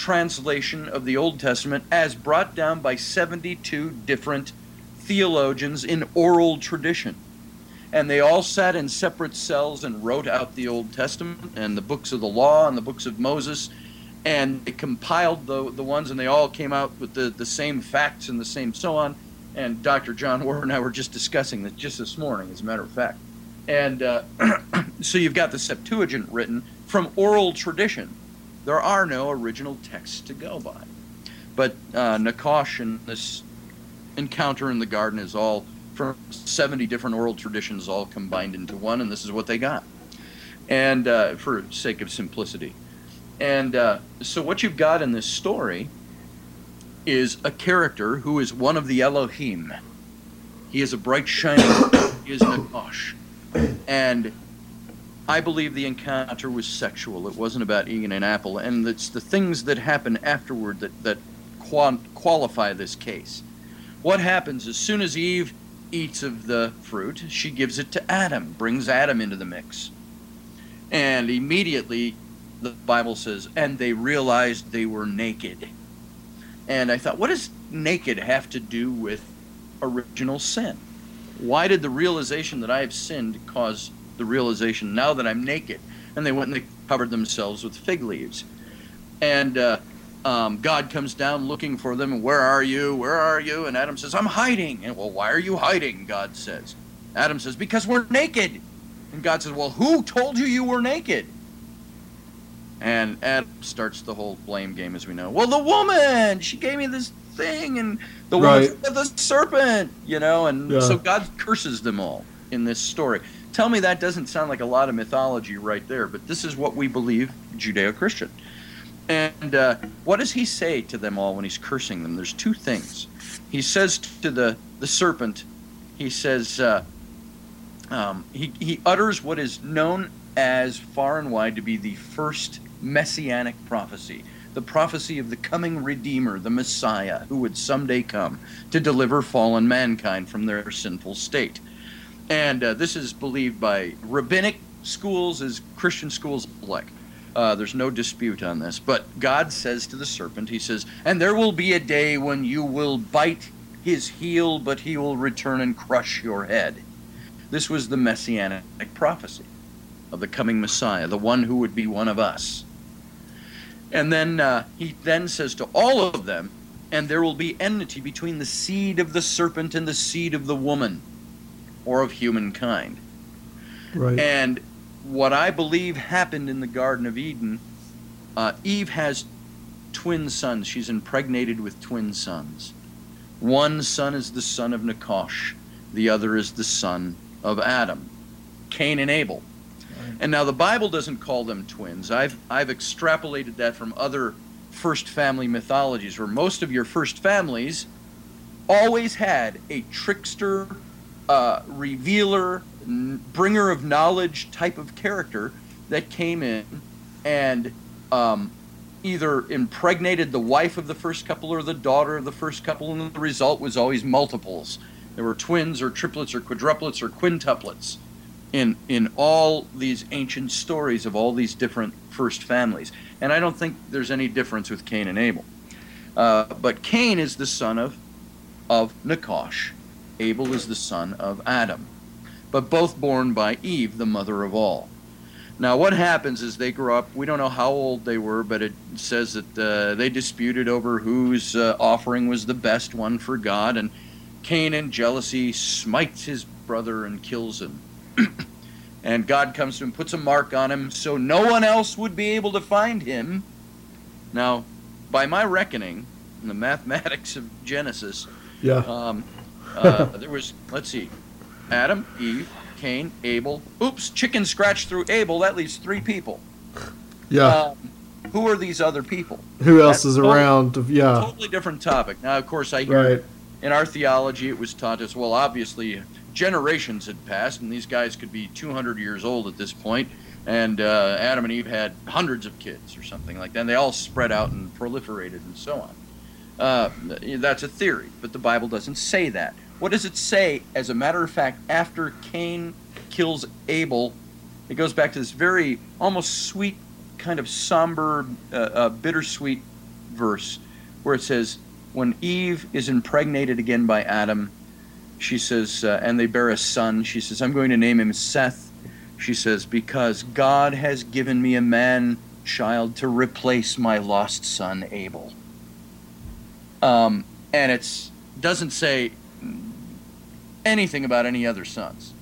translation of the Old Testament as brought down by seventy-two different theologians in oral tradition, and they all sat in separate cells and wrote out the Old Testament and the books of the law and the books of Moses, and they compiled the the ones, and they all came out with the the same facts and the same so on. And Doctor John Ward and I were just discussing this just this morning, as a matter of fact. And uh, so you've got the Septuagint written from oral tradition. There are no original texts to go by. But uh, Nachash and this encounter in the garden is all from seventy different oral traditions all combined into one, and this is what they got. And uh, for sake of simplicity. And uh, so what you've got in this story is a character who is one of the Elohim. He is a bright shining, he is Nachash. And I believe the encounter was sexual. It wasn't about eating an apple. And it's the things that happen afterward that, that qualify this case. What happens as soon as Eve eats of the fruit, she gives it to Adam, brings Adam into the mix. And immediately, the Bible says, and they realized they were naked. And I thought, what does naked have to do with original sin? Why did the realization that I have sinned cause the realization now that I'm naked? And they went and they covered themselves with fig leaves. And uh, um, God comes down looking for them. Where are you? Where are you? And Adam says, I'm hiding. And well, why are you hiding? God says. Adam says, because we're naked. And God says, well, who told you you were naked? And Adam starts the whole blame game, as we know. Well, the woman, she gave me this thing, and the right. woman, the serpent, you know, and yeah. so God curses them all in this story. Tell me that doesn't sound like a lot of mythology right there, but this is what we believe Judeo-Christian. And uh, what does he say to them all when he's cursing them? There's two things. He says to the, the serpent, he says, uh, um, he, he utters what is known as far and wide to be the first messianic prophecy, the prophecy of the coming Redeemer, the Messiah, who would someday come to deliver fallen mankind from their sinful state. And uh, this is believed by rabbinic schools as Christian schools alike. Uh, there's no dispute on this. But God says to the serpent, he says, and there will be a day when you will bite his heel, but he will return and crush your head. This was the messianic prophecy of the coming Messiah, the one who would be one of us. And then uh, he then says to all of them, and there will be enmity between the seed of the serpent and the seed of the woman, or of humankind. Right. And what I believe happened in the Garden of Eden Uh, Eve has twin sons. She's impregnated with twin sons. One son is the son of Nachash. The other is the son of Adam, Cain and Abel. Right. And now the Bible doesn't call them twins. I've, I've extrapolated that from other first family mythologies, where most of your first families always had a trickster, uh, revealer, n- bringer of knowledge type of character that came in and um, either impregnated the wife of the first couple or the daughter of the first couple, and the result was always multiples. There were twins or triplets or quadruplets or quintuplets in in all these ancient stories of all these different first families. And I don't think there's any difference with Cain and Abel. Uh, but Cain is the son of of Nachash. Abel is the son of Adam. But both born by Eve, the mother of all. Now what happens is they grow up. We don't know how old they were, but it says that uh, they disputed over whose uh, offering was the best one for God, and Cain in jealousy smites his brother and kills him. And God comes to him, puts a mark on him so no one else would be able to find him. Now, by my reckoning, in the mathematics of Genesis, yeah. um, uh, there was, let's see, Adam, Eve, Cain, Abel. Oops, chicken scratched through Abel. That leaves three people. Yeah. Um, who are these other people? Who else That's is totally, around? Yeah. Totally different topic. Now, of course, I hear right. in our theology it was taught as, well, obviously, generations had passed, and these guys could be two hundred years old at this point, and uh, Adam and Eve had hundreds of kids or something like that, and they all spread out and proliferated and so on. Uh, that's a theory, but the Bible doesn't say that. What does it say, as a matter of fact, after Cain kills Abel? It goes back to this very almost sweet, kind of somber, uh, uh, bittersweet verse where it says, when Eve is impregnated again by Adam, she says, uh, and they bear a son. She says, I'm going to name him Seth. She says, because God has given me a man child to replace my lost son Abel. Um, and it doesn't say anything about any other sons.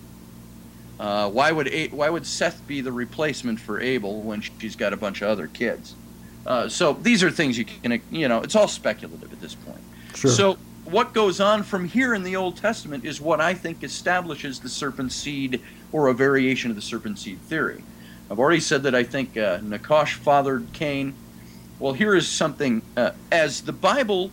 Uh, why would a- why would Seth be the replacement for Abel when she's got a bunch of other kids? Uh, so these are things you can, you know, it's all speculative at this point. Sure. So what goes on from here in the Old Testament is what I think establishes the serpent seed, or a variation of the serpent seed theory. I've already said that I think uh, Nachash fathered Cain. Well, here is something, uh, as the Bible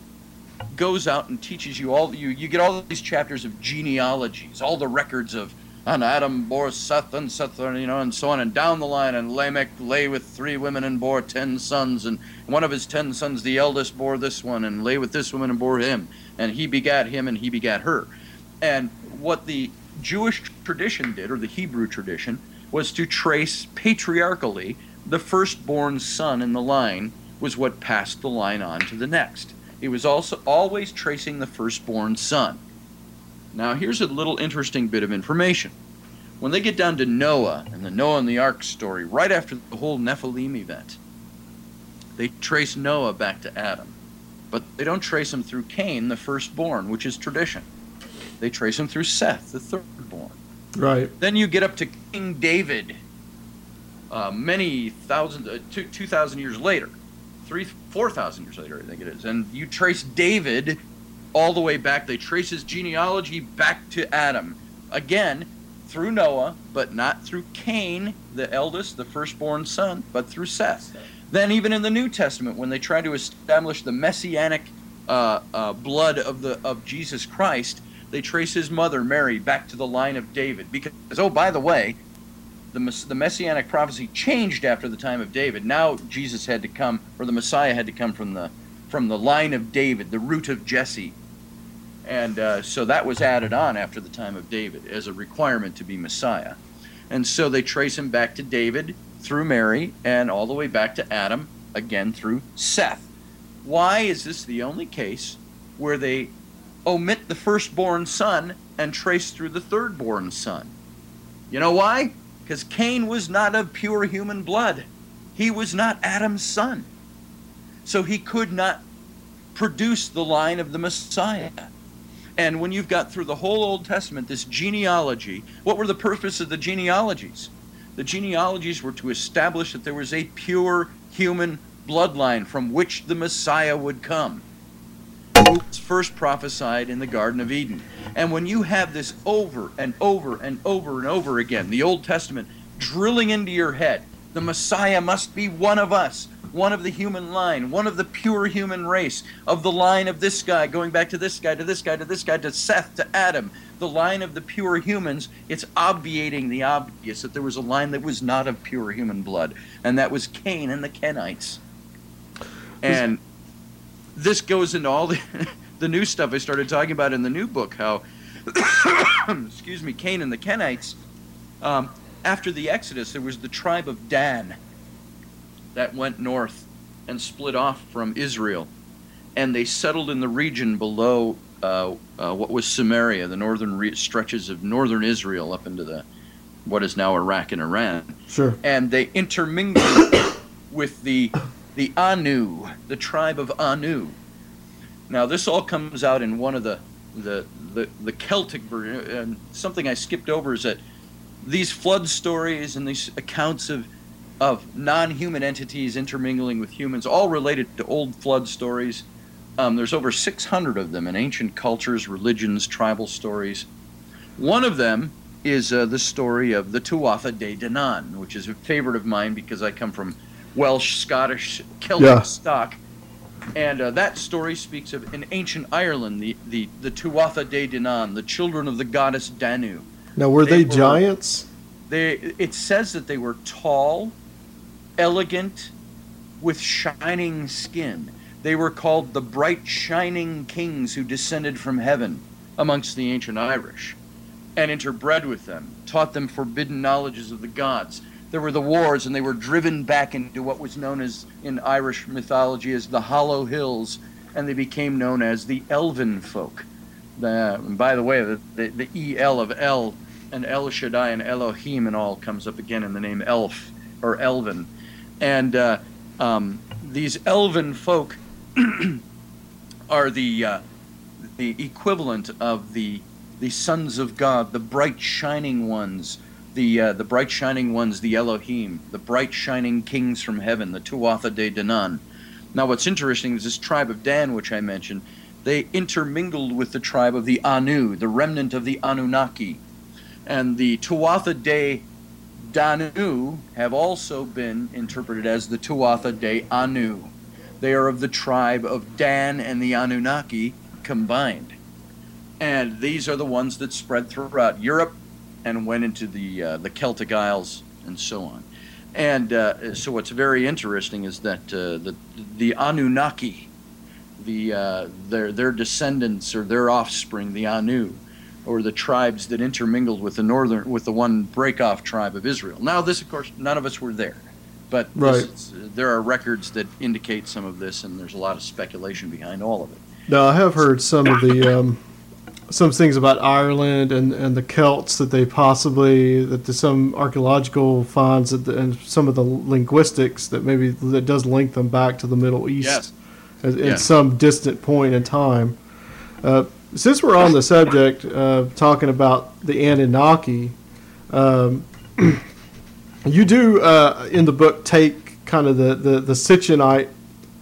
goes out and teaches you all, you, you get all these chapters of genealogies, all the records of, and Adam bore Seth, and Seth, you know, and so on, and down the line, and Lamech lay with three women and bore ten sons, and one of his ten sons, the eldest, bore this one, and lay with this woman and bore him, and he begat him, and he begat her. And what the Jewish tradition did, or the Hebrew tradition, was to trace patriarchally the firstborn son in the line was what passed the line on to the next. It was also always tracing the firstborn son. Now, here's a little interesting bit of information. When they get down to Noah and the Noah and the Ark story, right after the whole Nephilim event, they trace Noah back to Adam. But they don't trace him through Cain, the firstborn, which is tradition. They trace him through Seth, the thirdborn. Right. Then you get up to King David, uh, many thousand, uh, two, two thousand years later, three, four thousand years later, I think it is. And you trace David all the way back. They trace his genealogy back to Adam. Again, through Noah, but not through Cain, the eldest, the firstborn son, but through Seth. Then even in the New Testament, when they try to establish the messianic uh, uh, blood of the of Jesus Christ, they trace his mother, Mary, back to the line of David. Because, oh, by the way, the, the messianic prophecy changed after the time of David. Now Jesus had to come, or the Messiah had to come from the from the line of David, the root of Jesse. And uh, so that was added on after the time of David as a requirement to be Messiah. And so they trace him back to David through Mary and all the way back to Adam, again through Seth. Why is this the only case where they omit the firstborn son and trace through the thirdborn son? You know why? Because Cain was not of pure human blood. He was not Adam's son. So he could not produce the line of the Messiah. And when you've got through the whole Old Testament this genealogy, what were the purpose of the genealogies? The genealogies were to establish that there was a pure human bloodline from which the Messiah would come, who was first prophesied in the Garden of Eden. And when you have this over and over and over and over again, the Old Testament drilling into your head, the Messiah must be one of us, one of the human line, one of the pure human race, of the line of this guy, going back to this guy, to this guy, to this guy, to Seth, to Adam, the line of the pure humans, it's obviating the obvious that there was a line that was not of pure human blood, and that was Cain and the Kenites. And this goes into all the, the new stuff I started talking about in the new book, how, excuse me, Cain and the Kenites, um, after the Exodus, there was the tribe of Dan that went north and split off from Israel, and they settled in the region below uh, uh, what was Samaria, the northern re- stretches of northern Israel up into the what is now Iraq and Iran. Sure. And they intermingled with the the Anu, the tribe of Anu. Now this all comes out in one of the the the, the Celtic version. And something I skipped over is that these flood stories and these accounts of of non-human entities intermingling with humans, all related to old flood stories. Um, there's over six hundred of them in ancient cultures, religions, tribal stories. One of them is uh, the story of the Tuatha Dé Danann, which is a favorite of mine because I come from Welsh, Scottish, Celtic yeah. stock. And uh, that story speaks of, in ancient Ireland, the, the, the Tuatha Dé Danann, the children of the goddess Danu. Now, were they, they were, giants? They. It says that they were tall, elegant, with shining skin. They were called the bright shining kings who descended from heaven amongst the ancient Irish and interbred with them, taught them forbidden knowledges of the gods. There were the wars, and they were driven back into what was known as, in Irish mythology, as the Hollow Hills, and they became known as the Elven folk. The, and by the way, the, the, the E L of El and El Shaddai and Elohim and all comes up again in the name Elf or Elven. And uh, um, these Elven folk are the uh, the equivalent of the the sons of God, the bright shining ones, the uh, the bright shining ones, the Elohim, the bright shining kings from heaven, the Tuatha Dé Danann. Now, what's interesting is this tribe of Dan, which I mentioned, they intermingled with the tribe of the Anu, the remnant of the Anunnaki, and the Tuatha Dé Danu have also been interpreted as the Tuatha Dé Anu. They are of the tribe of Dan and the Anunnaki combined. And these are the ones that spread throughout Europe and went into the uh, the Celtic Isles and so on. And uh, so what's very interesting is that uh, the, the Anunnaki, the uh, their their descendants or their offspring, the Anu, or the tribes that intermingled with the northern, with the one break-off tribe of Israel. Now, this, of course, none of us were there, but right. this is, there are records that indicate some of this, and there's a lot of speculation behind all of it. Now, I have heard some of the um, some things about Ireland and, and the Celts that they possibly that there's some archaeological finds that the, and some of the linguistics that maybe that does link them back to the Middle East yes. at, yeah. at some distant point in time. Uh, Since we're on the subject of talking about the Anunnaki, um, you do, uh, in the book, take kind of the, the, the Sitchinite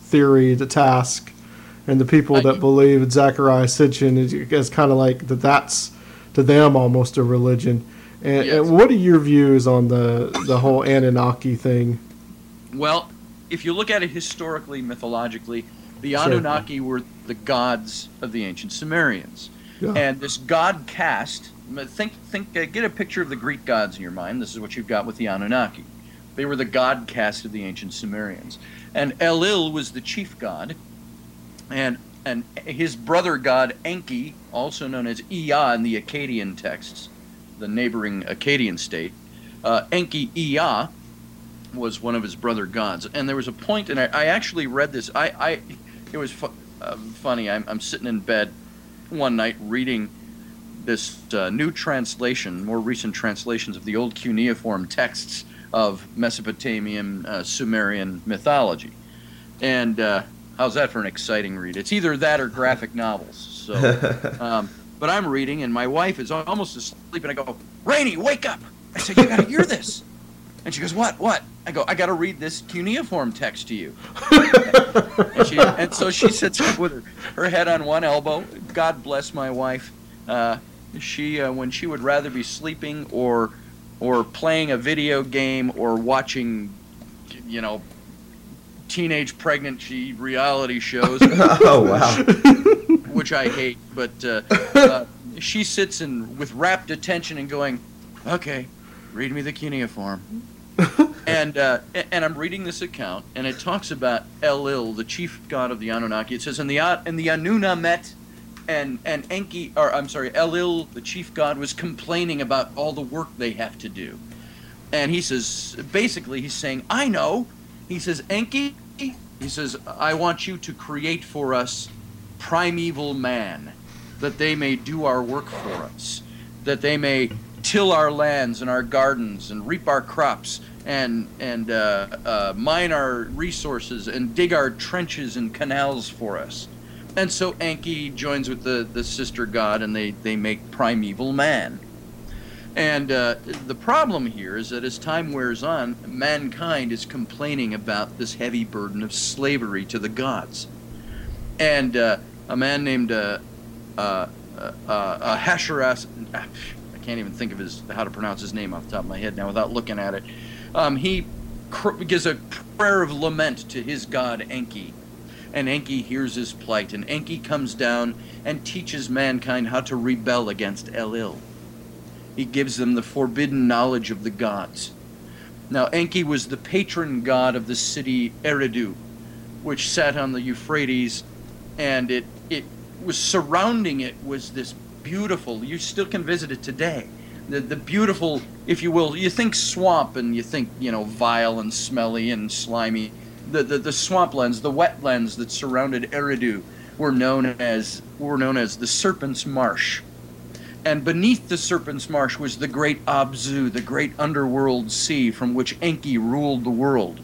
theory to task, and the people I that do. believe in Zachariah Sitchin is, is kind of like that that's, to them, almost a religion. And, yes. and what are your views on the, the whole Anunnaki thing? Well, if you look at it historically, mythologically, the Anunnaki sure. were the gods of the ancient Sumerians. Yeah. And this god caste, think, think, uh, get a picture of the Greek gods in your mind. This is what you've got with the Anunnaki. They were the god caste of the ancient Sumerians. And Elil was the chief god. And and his brother god, Enki, also known as Ea in the Akkadian texts, the neighboring Akkadian state, uh, Enki Ea was one of his brother gods. And there was a point, and I, I actually read this. I... I It was fu- uh, funny. I'm, I'm sitting in bed one night reading this uh, new translation, more recent translations of the old cuneiform texts of Mesopotamian uh, Sumerian mythology. And uh, how's that for an exciting read? It's either that or graphic novels. So, um, but I'm reading, and my wife is almost asleep, and I go, "Rainey, wake up!" I said, "You gotta hear this." And she goes, what, what? I go, I got to read this cuneiform text to you. and, she, and so she sits up with her, her head on one elbow. God bless my wife. Uh, she, uh, when she would rather be sleeping or or playing a video game or watching, you know, teenage pregnancy reality shows. Oh, wow. Which I hate, but uh, uh, she sits in with rapt attention and going, okay, read me the cuneiform. and uh, and I'm reading this account, and it talks about Elil, the chief god of the Anunnaki. It says, and the and the Anunna met, and and Enki, or I'm sorry, Elil, the chief god, was complaining about all the work they have to do, and he says, basically, he's saying, I know. He says, Enki, he says, I want you to create for us primeval man, that they may do our work for us, that they may till our lands and our gardens and reap our crops and and uh, uh, mine our resources and dig our trenches and canals for us. And so Enki joins with the, the sister god, and they, they make primeval man. And uh, the problem here is that as time wears on, mankind is complaining about this heavy burden of slavery to the gods. And uh, a man named uh, uh, uh, uh, Hasharas... I can't even think of his how to pronounce his name off the top of my head now without looking at it. Um, he cr- gives a prayer of lament to his god Enki, and Enki hears his plight, and Enki comes down and teaches mankind how to rebel against Elil. He gives them the forbidden knowledge of the gods. Now, Enki was the patron god of the city Eridu, which sat on the Euphrates, and it it was surrounding it was this beautiful, you still can visit it today, the the beautiful, if you will, you think swamp and you think, you know, vile and smelly and slimy. The the, the swamplands, the wetlands that surrounded Eridu were known as were known as the Serpent's Marsh. And beneath the Serpent's Marsh was the great Abzu, the great underworld sea from which Enki ruled the world.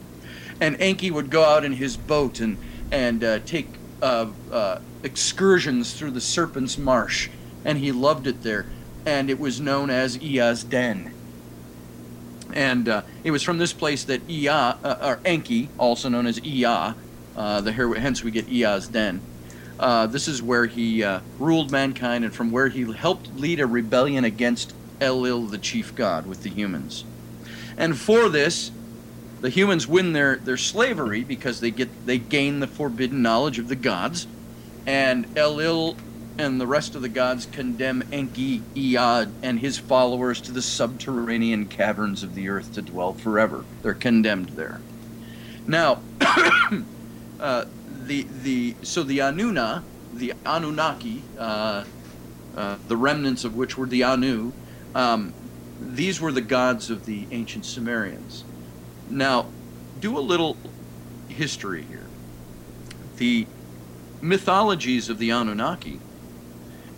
And Enki would go out in his boat and, and uh, take uh, uh, excursions through the Serpent's Marsh. And he loved it there, and it was known as Ea's Den. And uh, it was from this place that Ea, uh, or Enki, also known as Ea, uh, the hence we get Ea's Den. Uh, this is where he uh, ruled mankind, and from where he helped lead a rebellion against Elil, the chief god, with the humans. And for this, the humans win their, their slavery because they get they gain the forbidden knowledge of the gods, and Elil and the rest of the gods condemn Enki, Ea, and his followers to the subterranean caverns of the earth to dwell forever. They're condemned there. Now, uh, the the so the Anunna, the Anunnaki, uh, uh, the remnants of which were the Anu, um, these were the gods of the ancient Sumerians. Now, do a little history here. The mythologies of the Anunnaki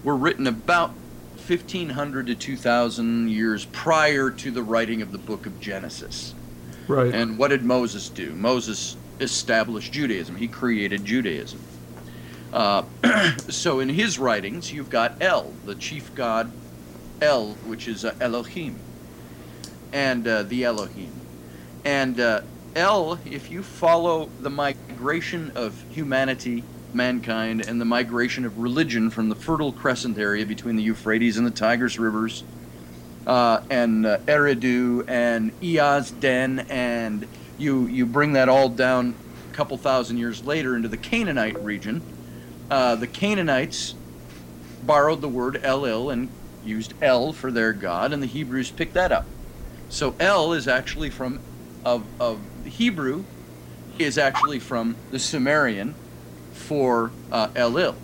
were written about fifteen hundred to two thousand years prior to the writing of the book of Genesis. Right. And what did Moses do? Moses established Judaism. He created Judaism. Uh, so in his writings, you've got El, the chief god El, which is uh, Elohim, and uh, the Elohim. And uh, El, if you follow the migration of humanity, mankind, and the migration of religion from the Fertile Crescent area between the Euphrates and the Tigris rivers, uh, and uh, Eridu and Ea's Den, and you you bring that all down a couple thousand years later into the Canaanite region. Uh, the Canaanites borrowed the word Elil and used El for their god, and the Hebrews picked that up. So El is actually from of of the Hebrew is actually from the Sumerian for uh, Elil.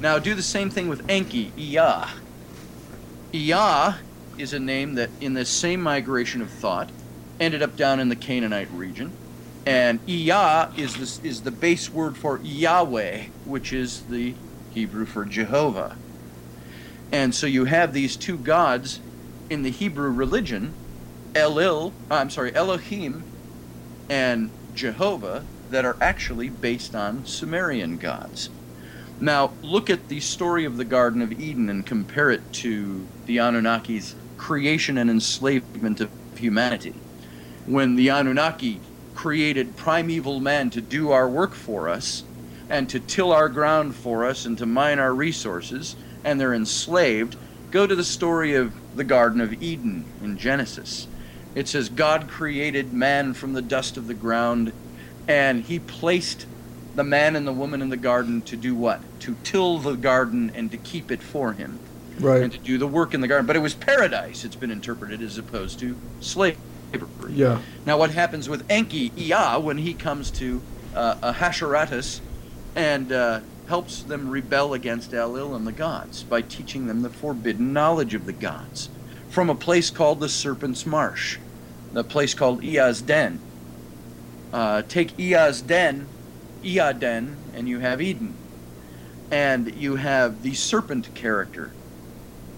Now do the same thing with Enki, Ea. Ea is a name that in this same migration of thought ended up down in the Canaanite region, and Ea is, this, is the base word for Yahweh, which is the Hebrew for Jehovah. And so you have these two gods in the Hebrew religion, Elil, I'm sorry, Elohim and Jehovah, that are actually based on Sumerian gods. Now, look at the story of the Garden of Eden and compare it to the Anunnaki's creation and enslavement of humanity. when the Anunnaki created primeval man to do our work for us and to till our ground for us and to mine our resources, and they're enslaved. Go to the story of the Garden of Eden in Genesis. It says God created man from the dust of the ground, and he placed the man and the woman in the garden to do what? To till the garden and to keep it for him. Right. And to do the work in the garden. But it was paradise, it's been interpreted, as opposed to slavery. Yeah. Now what happens with Enki, Ea, when he comes to uh, Ahasuerus and uh, helps them rebel against Elil and the gods by teaching them the forbidden knowledge of the gods from a place called the Serpent's Marsh, the place called Ea's Den. Uh, take Ea's Den, Ea Den, and you have Eden. And you have the serpent character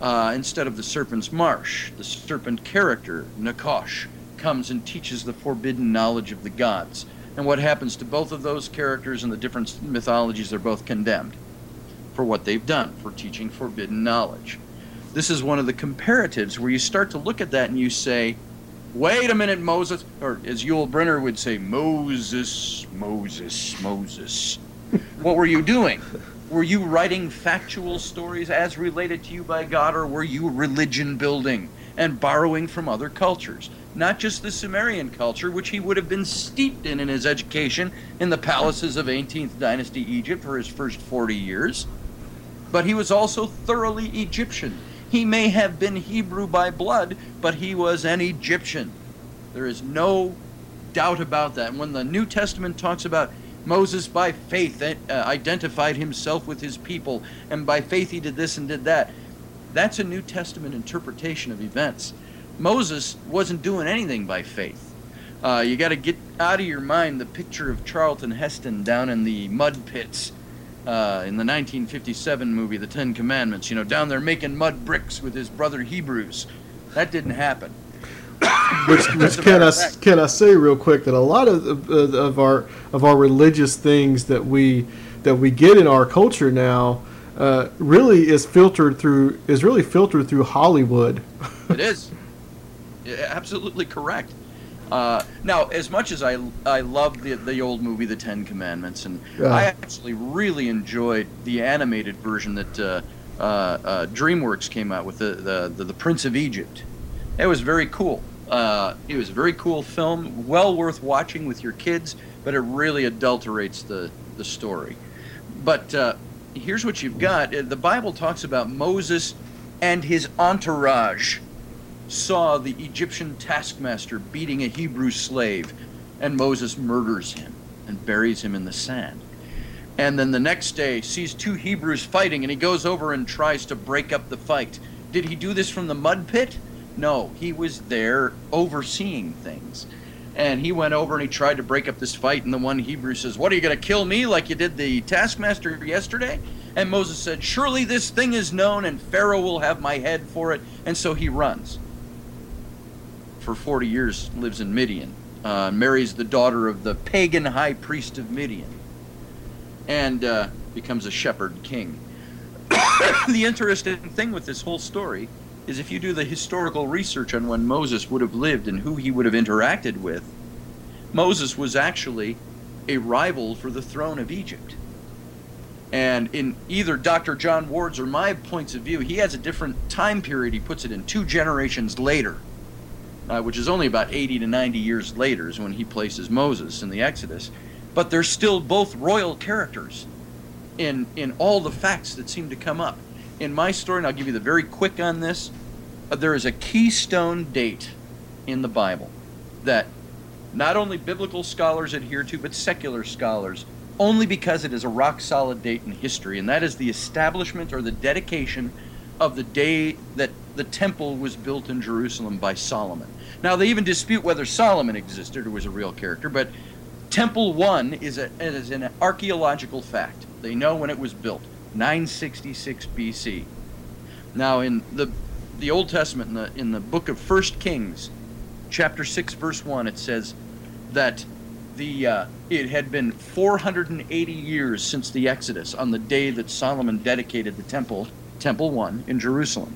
uh, instead of the Serpent's Marsh. The serpent character, Nachash, comes and teaches the forbidden knowledge of the gods. And what happens to both of those characters in the different mythologies? They're both condemned for what they've done, for teaching forbidden knowledge. This is one of the comparatives where you start to look at that and you say, wait a minute, Moses, or as Yul Brynner would say, Moses, Moses, Moses. What were you doing? Were you writing factual stories as related to you by God, or were you religion building and borrowing from other cultures? Not just the Sumerian culture, which he would have been steeped in in his education in the palaces of eighteenth dynasty Egypt for his first forty years, but he was also thoroughly Egyptian. He may have been Hebrew by blood, but he was an Egyptian. There is no doubt about that. And when the New Testament talks about Moses by faith uh, identified himself with his people, and by faith he did this and did that, that's a New Testament interpretation of events. Moses wasn't doing anything by faith. Uh, you got to get out of your mind the picture of Charlton Heston down in the mud pits uh, in the nineteen fifty-seven movie, The Ten Commandments, you know, down there making mud bricks with his brother Hebrews. That didn't happen. Which, which can I fact. can I say real quick that a lot of uh, of our of our religious things that we that we get in our culture now uh, really is filtered through is really filtered through Hollywood. It is. Absolutely correct. Uh, now, as much as I I loved the the old movie, The Ten Commandments, and yeah. I actually really enjoyed the animated version that uh, uh, uh, DreamWorks came out with, the, the the the Prince of Egypt. It was very cool. Uh, it was a very cool film, well worth watching with your kids, but it really adulterates the the story. But uh, here's what you've got: the Bible talks about Moses and his entourage saw the Egyptian taskmaster beating a Hebrew slave, and Moses murders him and buries him in the sand. And then the next day sees two Hebrews fighting, and he goes over and tries to break up the fight. Did he do this from the mud pit? No, he was there overseeing things. And he went over and he tried to break up this fight, and the one Hebrew says, "What, are you going to kill me like you did the taskmaster yesterday?" And Moses said, "Surely this thing is known, and Pharaoh will have my head for it." And so he runs. For forty years lives in Midian, uh, marries the daughter of the pagan high priest of Midian, and uh, becomes a shepherd king. The interesting thing with this whole story is if you do the historical research on when Moses would have lived and who he would have interacted with, Moses was actually a rival for the throne of Egypt. And in either Doctor John Ward's or my points of view, he has a different time period. He puts it in two generations later. Uh, which is only about eighty to ninety years later is when he places Moses in the Exodus. But they're still both royal characters in in all the facts that seem to come up. In my story, and I'll give you the very quick on this, uh, there is a keystone date in the Bible that not only biblical scholars adhere to, but secular scholars, only because it is a rock-solid date in history, and that is the establishment or the dedication of the day that the temple was built in Jerusalem by Solomon. Now, they even dispute whether Solomon existed or was a real character, but Temple One is, a, is an archaeological fact. They know when it was built, nine sixty-six B C. Now, in the the Old Testament, in the, in the book of First Kings, chapter six, verse one, it says that the uh, it had been four hundred eighty years since the Exodus on the day that Solomon dedicated the temple, Temple One, in Jerusalem.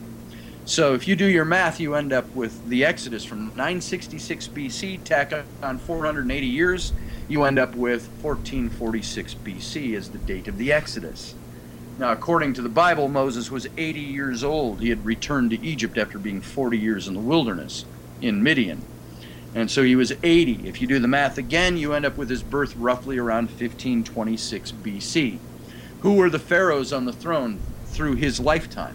So if you do your math, you end up with the Exodus from nine sixty-six B C, tack on four hundred eighty years, you end up with fourteen forty-six B C as the date of the Exodus. Now, according to the Bible, Moses was eighty years old. He had returned to Egypt after being forty years in the wilderness in Midian. And so he was eighty. If you do the math again, you end up with his birth roughly around fifteen twenty-six B C. Who were the pharaohs on the throne through his lifetime?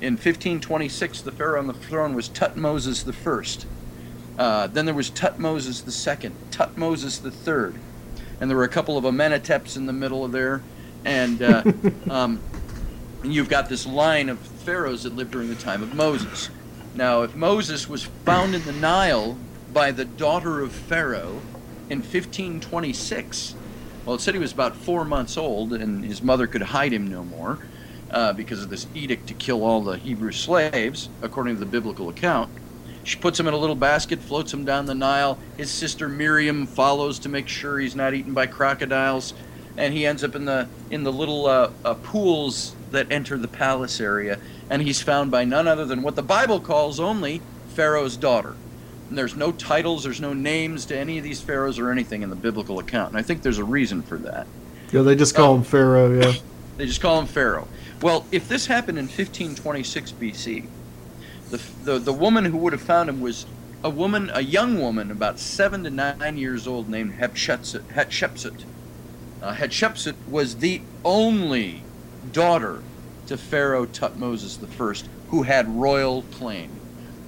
In fifteen twenty-six, the pharaoh on the throne was Tutmosis the First. Uh, then there was Tutmosis the Second, Tutmosis the Third, and there were a couple of Amenhoteps in the middle of there. And uh, um, you've got this line of pharaohs that lived during the time of Moses. Now, if Moses was found in the Nile by the daughter of Pharaoh in fifteen twenty-six, well, it said he was about four months old, and his mother could hide him no more uh, because of this edict to kill all the Hebrew slaves, according to the biblical account. She puts him in a little basket, floats him down the Nile. His sister Miriam follows to make sure he's not eaten by crocodiles, and he ends up in the in the little uh, uh, pools that enter the palace area, and he's found by none other than what the Bible calls only Pharaoh's daughter. And there's no titles, there's no names to any of these pharaohs or anything in the biblical account, and I think there's a reason for that. Yeah, they just call uh, him Pharaoh, yeah. They just call him Pharaoh. Well, if this happened in fifteen twenty-six B C, the, the, the woman who would have found him was a woman, a young woman, about seven to nine years old, named Hatshepsut. Hatshepsut, uh, Hatshepsut was the only daughter to Pharaoh Tutmosis the First, who had royal claim.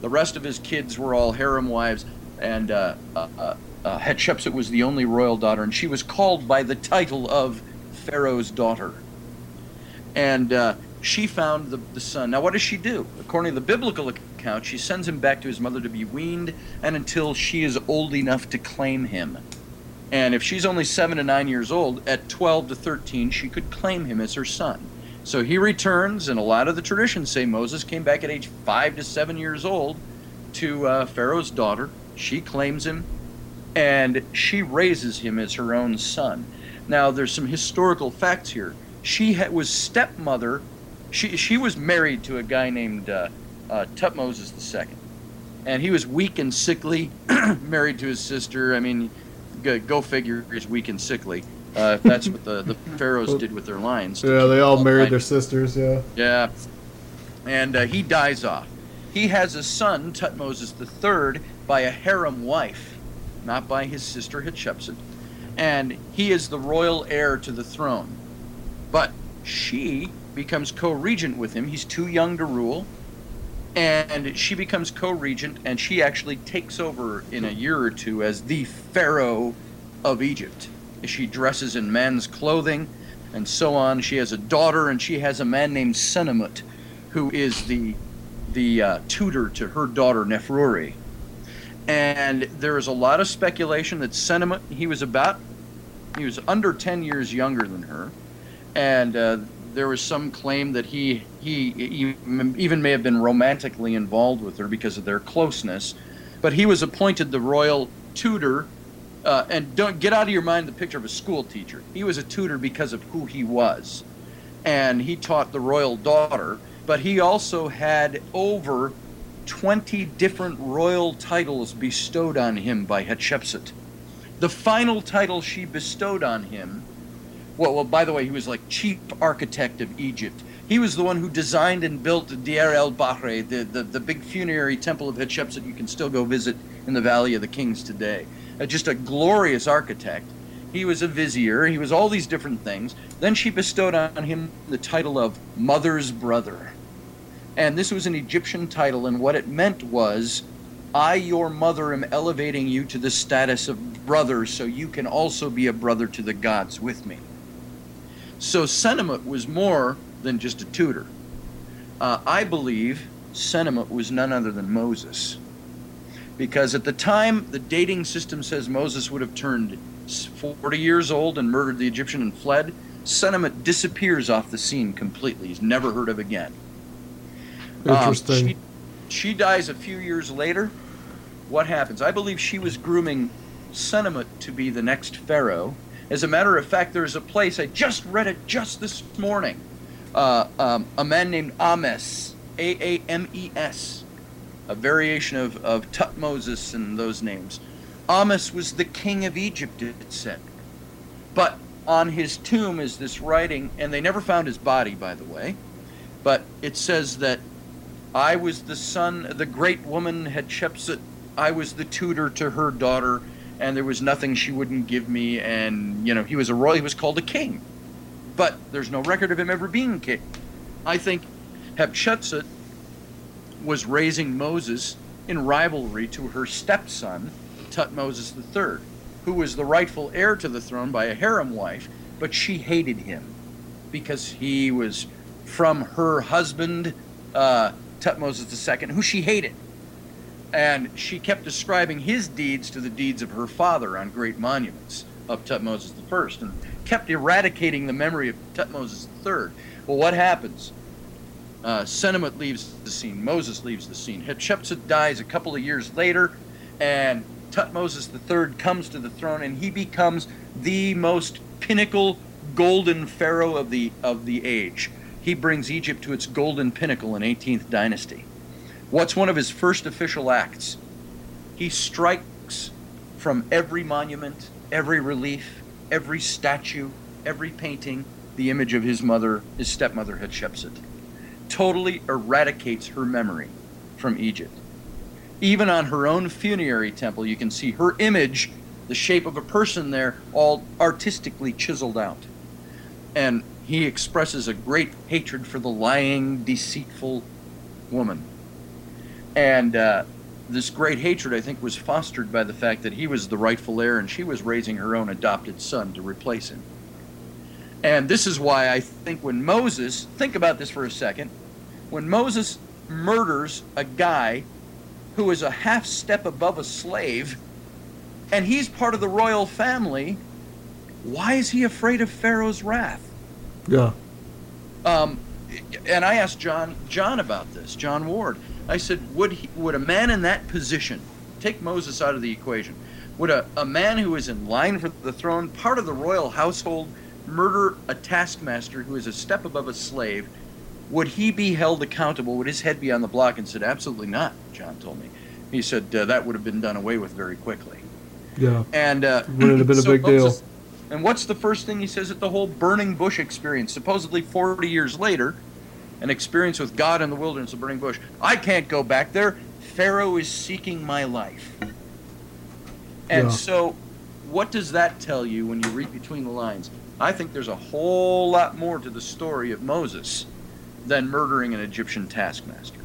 The rest of his kids were all harem wives, and uh, uh, uh, Hatshepsut was the only royal daughter, and she was called by the title of Pharaoh's daughter. And uh, she found the, the son. Now, what does she do? According to the biblical account, she sends him back to his mother to be weaned, and until she is old enough to claim him. And if she's only seven to nine years old, at twelve to thirteen, she could claim him as her son. So he returns, and a lot of the traditions say Moses came back at age five to seven years old to uh, Pharaoh's daughter. She claims him, and she raises him as her own son. Now, there's some historical facts here. She ha- was stepmother. She she was married to a guy named uh, uh, Tutmosis the Second, and he was weak and sickly, married to his sister. I mean, go figure, is weak and sickly. Uh, if that's what the, the pharaohs did with their lines. Yeah, they all married their sisters, yeah. Yeah. And uh, he dies off. He has a son, Tutmosis the Third, by a harem wife, not by his sister Hatshepsut. And he is the royal heir to the throne. But she becomes co-regent with him. He's too young to rule. And she becomes co-regent, and she actually takes over in a year or two as the pharaoh of Egypt. She dresses in man's clothing and so on. She has a daughter, and she has a man named Senemut, who is the the uh, tutor to her daughter Neferuri. And there is a lot of speculation that Senemut, he was about, he was under ten years younger than her, and uh, there was some claim that he, he he even may have been romantically involved with her because of their closeness. But he was appointed the royal tutor, uh, and don't get out of your mind the picture of a school teacher. He was a tutor because of who he was, and he taught the royal daughter. But he also had over twenty different royal titles bestowed on him by Hatshepsut. The final title she bestowed on him, Well, well, by the way, he was like chief architect of Egypt. He was the one who designed and built Deir el-Bahre, the, the, the big funerary temple of Hatshepsut you can still go visit in the Valley of the Kings today. Uh, just a glorious architect. He was a vizier. He was all these different things. Then she bestowed on him the title of mother's brother. And this was an Egyptian title, and what it meant was, I, your mother, am elevating you to the status of brother, so you can also be a brother to the gods with me. So Senemut was more than just a tutor. Uh, I believe Senemut was none other than Moses. Because at the time, the dating system says Moses would have turned forty years old and murdered the Egyptian and fled. Senemut disappears off the scene completely. He's never heard of again. Interesting. Um, she, she dies a few years later. What happens? I believe she was grooming Senemut to be the next pharaoh. As a matter of fact, there's a place, I just read it just this morning, uh, um, a man named Ames, A A M E S, a variation of, of Tutmosis and those names. Ames was the king of Egypt, it said. But on his tomb is this writing, and they never found his body, by the way, but it says that I was the son of the great woman Hatshepsut. I was the tutor to her daughter, and there was nothing she wouldn't give me, and, you know, he was a royal, he was called a king. But there's no record of him ever being king. I think Hatshepsut was raising Moses in rivalry to her stepson, Tutmosis the third, who was the rightful heir to the throne by a harem wife, but she hated him because he was from her husband, uh, Tutmosis the second, who she hated. And she kept ascribing his deeds to the deeds of her father on great monuments of Tutmosis the first, and kept eradicating the memory of Tutmosis the third. Well, what happens? Uh, Senemut leaves the scene. Moses leaves the scene. Hatshepsut dies a couple of years later, and Tutmosis the third comes to the throne, and he becomes the most pinnacle golden pharaoh of the of the age. He brings Egypt to its golden pinnacle in eighteenth dynasty. What's one of his first official acts? He strikes from every monument, every relief, every statue, every painting, the image of his mother, his stepmother Hatshepsut. Totally eradicates her memory from Egypt. Even on her own funerary temple, you can see her image, the shape of a person there, all artistically chiseled out. And he expresses a great hatred for the lying, deceitful woman. And uh, this great hatred, I think, was fostered by the fact that he was the rightful heir and she was raising her own adopted son to replace him. And this is why I think when Moses, think about this for a second, when Moses murders a guy who is a half step above a slave, and he's part of the royal family, why is he afraid of Pharaoh's wrath? Yeah. Um, and I asked John, John about this, John Ward. I said, would he, would a man in that position, take Moses out of the equation, would a, a man who is in line for the throne, part of the royal household, murder a taskmaster who is a step above a slave, would he be held accountable? Would his head be on the block? And said, absolutely not, John told me. He said, uh, that would have been done away with very quickly. Yeah, and uh, would it have been so a big Moses, deal. And what's the first thing he says at the whole burning bush experience? Supposedly forty years later, an experience with God in the wilderness of burning bush. I can't go back there. Pharaoh is seeking my life. And yeah. So what does that tell you when you read between the lines? I think there's a whole lot more to the story of Moses than murdering an Egyptian taskmaster.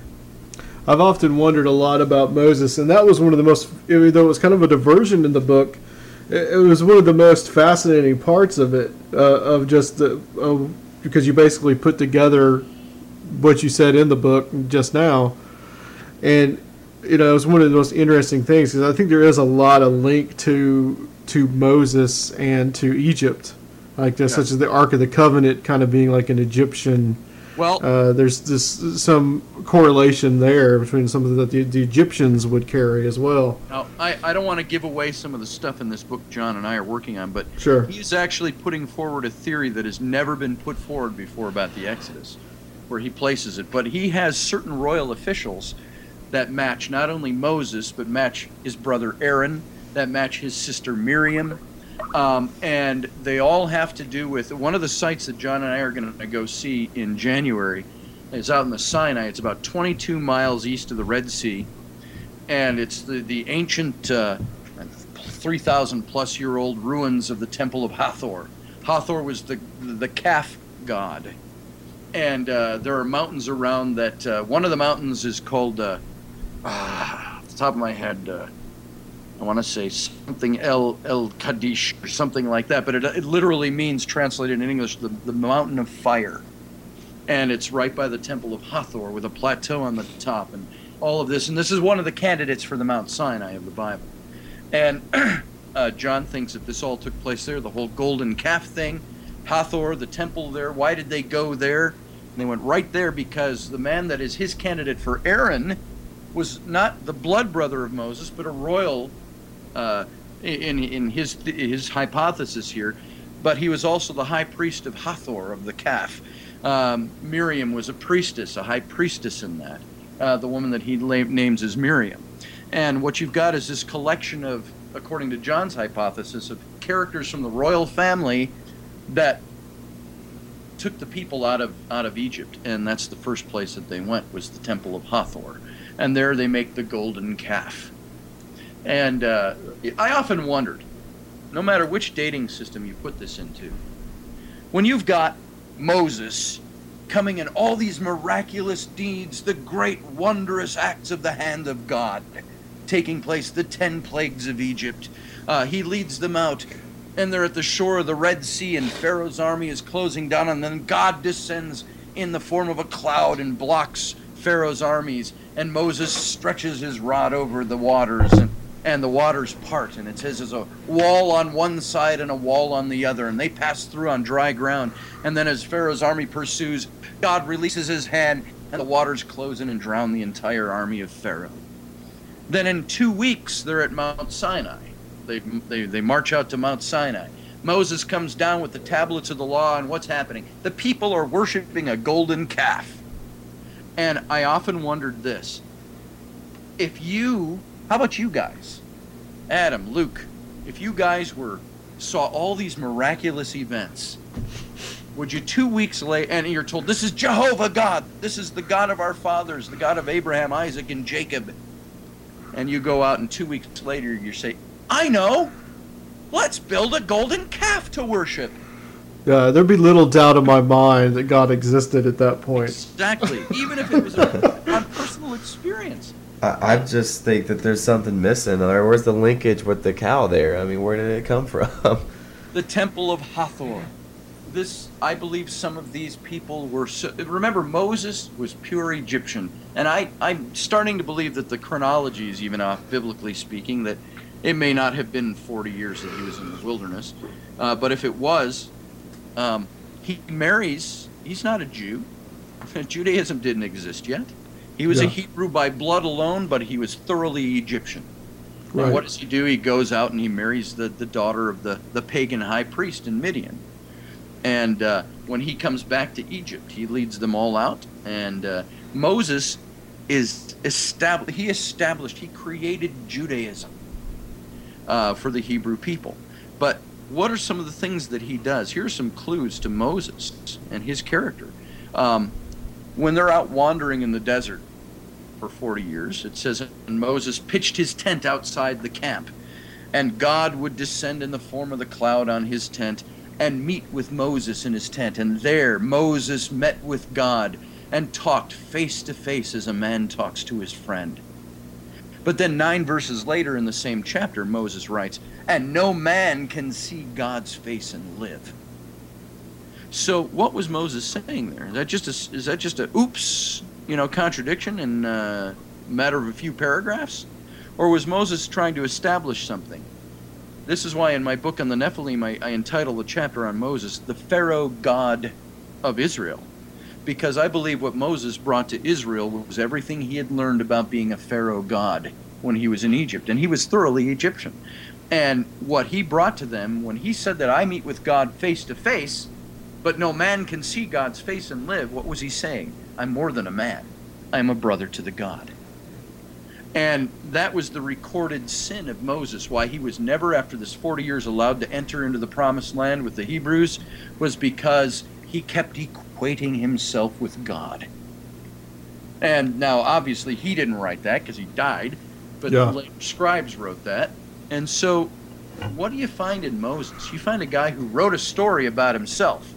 I've often wondered a lot about Moses, and that was one of the most, even though it was kind of a diversion in the book, it was one of the most fascinating parts of it, uh, of just the, uh, because you basically put together what you said in the book just now, and you know, it was one of the most interesting things, because I think there is a lot of link to to Moses and to Egypt, like this, yeah. Such as the Ark of the Covenant kind of being like an Egyptian. Well, uh, there's this some correlation there between something that the, the Egyptians would carry as well. Now, I, I don't want to give away some of the stuff in this book John and I are working on, but sure. He's actually putting forward a theory that has never been put forward before about the Exodus, where he places it. But he has certain royal officials that match not only Moses, but match his brother Aaron, that match his sister Miriam. Um, and they all have to do with, one of the sites that John and I are going to go see in January is out in the Sinai. It's about twenty-two miles east of the Red Sea. And it's the, the ancient uh, three thousand plus year old ruins of the Temple of Hathor. Hathor was the, the calf god. And uh, there are mountains around that. Uh, one of the mountains is called, uh, ah, off the top of my head, uh, I want to say something El El Kadish or something like that. But it, it literally means, translated in English, the, the mountain of fire. And it's right by the Temple of Hathor with a plateau on the top and all of this. And this is one of the candidates for the Mount Sinai of the Bible. And uh, John thinks that this all took place there, the whole golden calf thing. Hathor, the temple there, why did they go there? And they went right there because the man that is his candidate for Aaron was not the blood brother of Moses, but a royal, uh, in in his his hypothesis here, but he was also the high priest of Hathor, of the calf. Um, Miriam was a priestess, a high priestess in that. Uh, the woman that he la- names is Miriam. And what you've got is this collection of, according to John's hypothesis, of characters from the royal family that took the people out of out of Egypt, and that's the first place that they went, was the Temple of Hathor. And there they make the golden calf. And uh, I often wondered, no matter which dating system you put this into, when you've got Moses coming in all these miraculous deeds, the great wondrous acts of the hand of God taking place, the ten plagues of Egypt, uh, he leads them out, and they're at the shore of the Red Sea, and Pharaoh's army is closing down, and then God descends in the form of a cloud and blocks Pharaoh's armies, and Moses stretches his rod over the waters, and, and the waters part, and it says there's a wall on one side and a wall on the other, and they pass through on dry ground, and then as Pharaoh's army pursues, God releases his hand, and the waters close in and drown the entire army of Pharaoh. Then in two weeks, they're at Mount Sinai. They, they they march out to Mount Sinai. Moses comes down with the tablets of the law, and what's happening? The people are worshiping a golden calf. And I often wondered this. If you, how about you guys? Adam, Luke, if you guys were saw all these miraculous events, would you two weeks later, and you're told, this is Jehovah God, this is the God of our fathers, the God of Abraham, Isaac, and Jacob, and you go out and two weeks later you say, I know. Let's build a golden calf to worship. Yeah, there'd be little doubt in my mind that God existed at that point. Exactly. Even if it was a, a personal experience. I, I just think that there's something missing. Where's the linkage with the cow there? I mean, where did it come from? The Temple of Hathor. This, I believe some of these people were... So, remember, Moses was pure Egyptian. And I, I'm starting to believe that the chronology is even off, biblically speaking, that... It may not have been forty years that he was in the wilderness, uh, but if it was, um, he marries, he's not a Jew. Judaism didn't exist yet. He was yeah. a Hebrew by blood alone, but he was thoroughly Egyptian. Right. And what does he do? He goes out and he marries the, the daughter of the, the pagan high priest in Midian. And uh, when he comes back to Egypt, he leads them all out. And uh, Moses is established, he established, he created Judaism. Uh, for the Hebrew people. But what are some of the things that he does? Here's some clues to Moses and his character. Um, when they're out wandering in the desert for forty years, it says, and Moses pitched his tent outside the camp, and God would descend in the form of the cloud on his tent and meet with Moses in his tent. And there Moses met with God and talked face to face as a man talks to his friend. But then nine verses later in the same chapter, Moses writes, and no man can see God's face and live. So what was Moses saying there? Is that just a, is that just a oops, you know, contradiction in a matter of a few paragraphs? Or was Moses trying to establish something? This is why in my book on the Nephilim, I, I entitle the chapter on Moses, The Pharaoh God of Israel. Because I believe what Moses brought to Israel was everything he had learned about being a Pharaoh god when he was in Egypt. And he was thoroughly Egyptian. And what he brought to them when he said that I meet with God face to face, but no man can see God's face and live, what was he saying? I'm more than a man. I'm a brother to the God. And that was the recorded sin of Moses. Why he was never, after this forty years, allowed to enter into the promised land with the Hebrews was because he kept equal. equating himself with God. And now, obviously, he didn't write that because he died, but yeah. the scribes wrote that. And so, what do you find in Moses? You find a guy who wrote a story about himself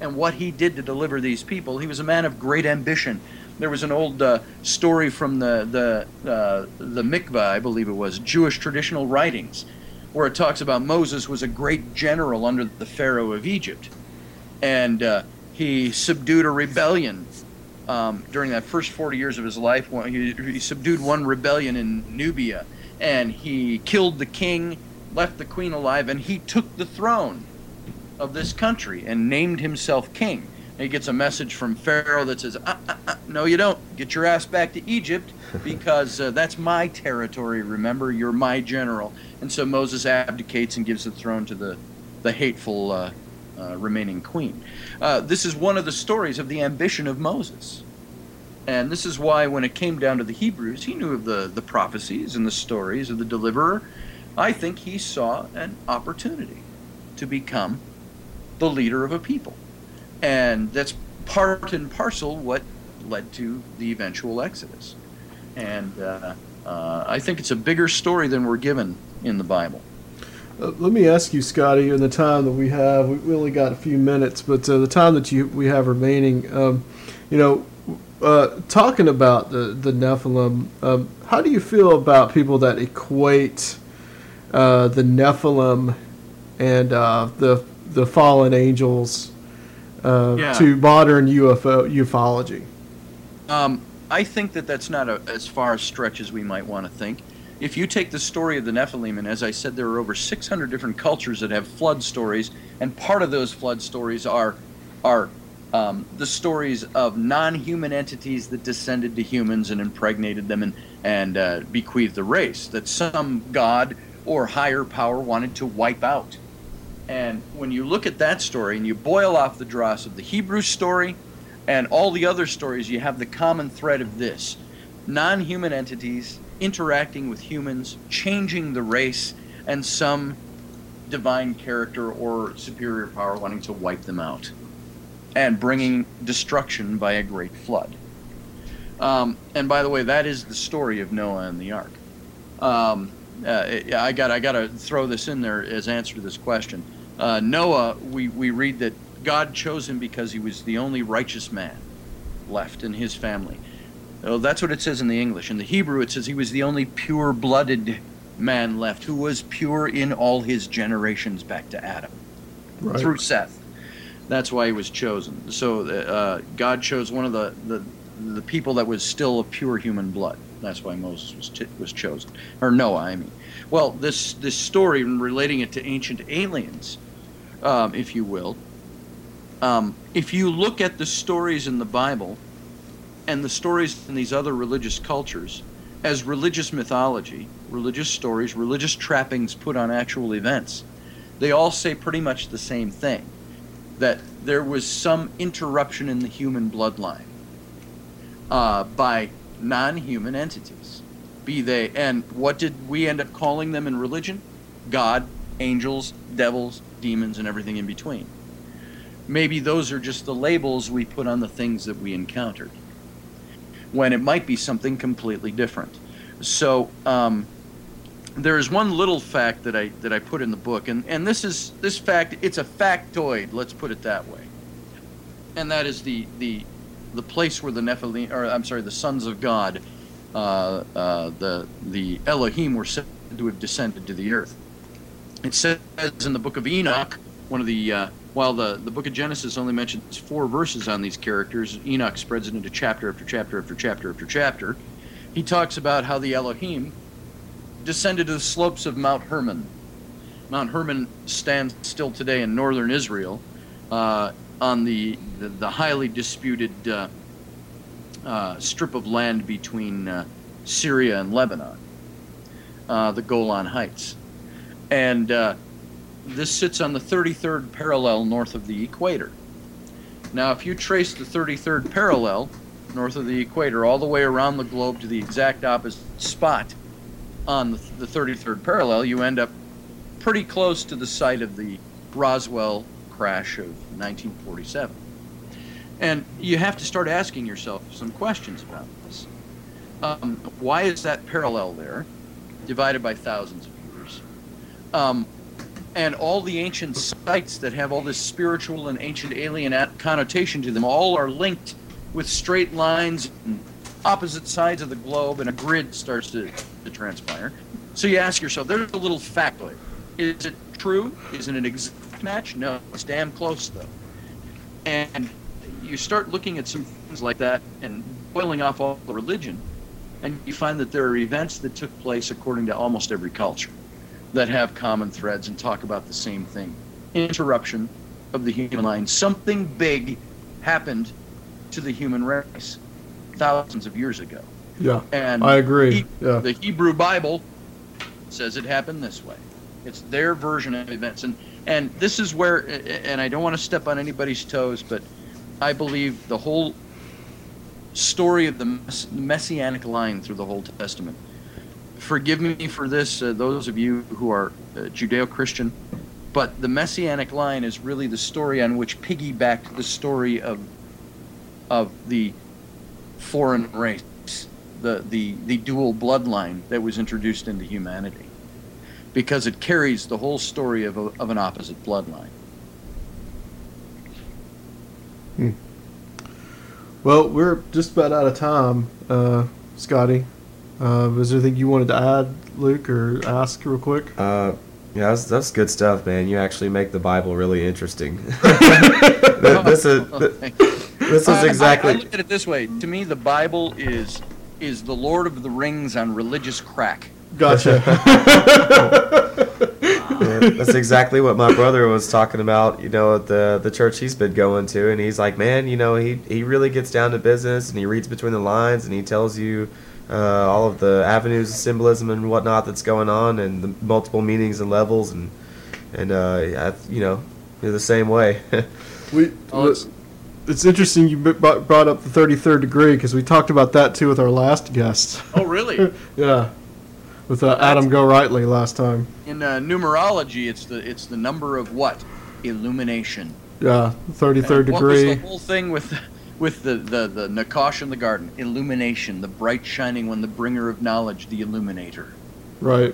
and what he did to deliver these people. He was a man of great ambition. There was an old uh, story from the, the, uh, the Mikvah, I believe it was, Jewish traditional writings, where it talks about Moses was a great general under the Pharaoh of Egypt. And... Uh, He subdued a rebellion um, during that first forty years of his life. He, he subdued one rebellion in Nubia, and he killed the king, left the queen alive, and he took the throne of this country and named himself king. And he gets a message from Pharaoh that says, uh, uh, uh, no, you don't. Get your ass back to Egypt because uh, that's my territory, remember? You're my general. And so Moses abdicates and gives the throne to the, the hateful uh, uh, remaining queen. Uh, this is one of the stories of the ambition of Moses. And this is why when it came down to the Hebrews, he knew of the, the prophecies and the stories of the deliverer. I think he saw an opportunity to become the leader of a people. And that's part and parcel what led to the eventual Exodus. And uh, uh, I think it's a bigger story than we're given in the Bible. Uh, let me ask you, Scotty, in the time that we have, we only got a few minutes, but uh, the time that you we have remaining, um, you know, uh, talking about the, the Nephilim, um, how do you feel about people that equate uh, the Nephilim and uh, the the fallen angels uh, yeah. to modern U F O ufology? Um, I think that that's not a, as far a stretch as we might want to think. If you take the story of the Nephilim, and as I said, there are over six hundred different cultures that have flood stories, and part of those flood stories are are um, the stories of non-human entities that descended to humans and impregnated them and, and uh, bequeathed the race that some god or higher power wanted to wipe out. And when you look at that story and you boil off the dross of the Hebrew story and all the other stories, you have the common thread of this. Non-human entities interacting with humans, changing the race, and some divine character or superior power wanting to wipe them out and bringing destruction by a great flood. Um, and by the way, that is the story of Noah and the Ark. Um, uh, I got I got to throw this in there as answer to this question. Uh, Noah, we, we read that God chose him because he was the only righteous man left in his family. Oh, that's what it says in the English. In the Hebrew, it says he was the only pure-blooded man left who was pure in all his generations back to Adam, right, through Seth. That's why he was chosen. So uh, God chose one of the, the the people that was still of pure human blood. That's why Moses was t- was chosen, or Noah, I mean. Well, this, this story, relating it to ancient aliens, um, if you will, um, if you look at the stories in the Bible and the stories in these other religious cultures as religious mythology, religious stories, religious trappings put on actual events, they all say pretty much the same thing, that there was some interruption in the human bloodline uh, by non-human entities, be they, and what did we end up calling them in religion? God, angels, devils, demons, and everything in between. Maybe those are just the labels we put on the things that we encountered, when it might be something completely different. So um, there is one little fact that I that I put in the book, and, and this is this fact, it's a factoid, let's put it that way. And that is the the, the place where the Nephilim, or I'm sorry, the sons of God, uh, uh, the the Elohim were said to have descended to the earth. It says in the book of Enoch, one of the uh, While the, the book of Genesis only mentions four verses on these characters, Enoch spreads it into chapter after chapter after chapter after chapter. He talks about how the Elohim descended to the slopes of Mount Hermon. Mount Hermon stands still today in northern Israel uh, on the, the, the highly disputed uh, uh, strip of land between uh, Syria and Lebanon, uh, the Golan Heights. And Uh, This sits on the thirty-third parallel north of the equator. Now, if you trace the thirty-third parallel north of the equator all the way around the globe to the exact opposite spot on the thirty-third parallel, you end up pretty close to the site of the Roswell crash of nineteen forty-seven. And you have to start asking yourself some questions about this. Um, why is that parallel there, divided by thousands of years? Um, And all the ancient sites that have all this spiritual and ancient alien connotation to them all are linked with straight lines and opposite sides of the globe, and a grid starts to, to transpire. So you ask yourself, there's a little factoid. Is it true? Is it an exact match? No, it's damn close, though. And you start looking at some things like that and boiling off all the religion, and you find that there are events that took place according to almost every culture that have common threads and talk about the same thing. Interruption of the human line. Something big happened to the human race thousands of years ago. Yeah, and I agree. He, yeah. The Hebrew Bible says it happened this way. It's their version of events. And, and this is where, and I don't want to step on anybody's toes, but I believe the whole story of the mess, messianic line through the whole Testament. Forgive me for this, uh, those of you who are uh, Judeo-Christian, but the messianic line is really the story on which piggybacked the story of of the foreign race, the, the, the dual bloodline that was introduced into humanity, because it carries the whole story of, a, of an opposite bloodline. Hmm. Well, we're just about out of time, uh, Scotty. Uh, is there anything you wanted to add, Luke, or ask real quick? Uh, yeah, that's, that's good stuff, man. You actually make the Bible really interesting. this is this is exactly. I, I, I look at it this way. To me, the Bible is is the Lord of the Rings on religious crack. Gotcha. Yeah, that's exactly what my brother was talking about, you know, at the the church he's been going to, and he's like, man, you know, he he really gets down to business, and he reads between the lines, and he tells you uh, all of the avenues of symbolism and whatnot that's going on, and the multiple meanings and levels, and and uh, I, you know, you're the same way. we. Well, it's, it's interesting you brought up the thirty-third degree, because we talked about that too with our last guest. Oh, really? Yeah. With uh, Adam Go Rightly last time. In uh, numerology, it's the it's the number of what? Illumination. Yeah, thirty-third degree. What was the whole thing with with the, the, the Nachash in the garden? Illumination, the bright shining one, the bringer of knowledge, the illuminator. Right.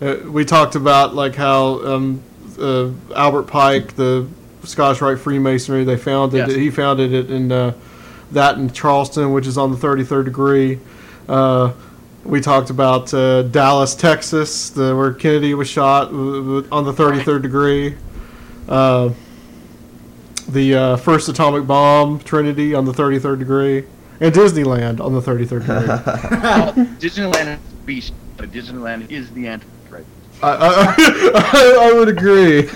Uh, we talked about like how um, uh, Albert Pike, the Scottish Rite Freemasonry, they founded yes. it. He founded it in uh, that in Charleston, which is on the thirty-third degree. Uh We talked about uh, Dallas, Texas, the, where Kennedy was shot w- w- on the thirty-third degree. Uh, the uh, first atomic bomb, Trinity, on the thirty-third degree. And Disneyland on the thirty-third degree. Well, Disneyland is a beast, but Disneyland is the Antichrist. I, I, I, I would agree.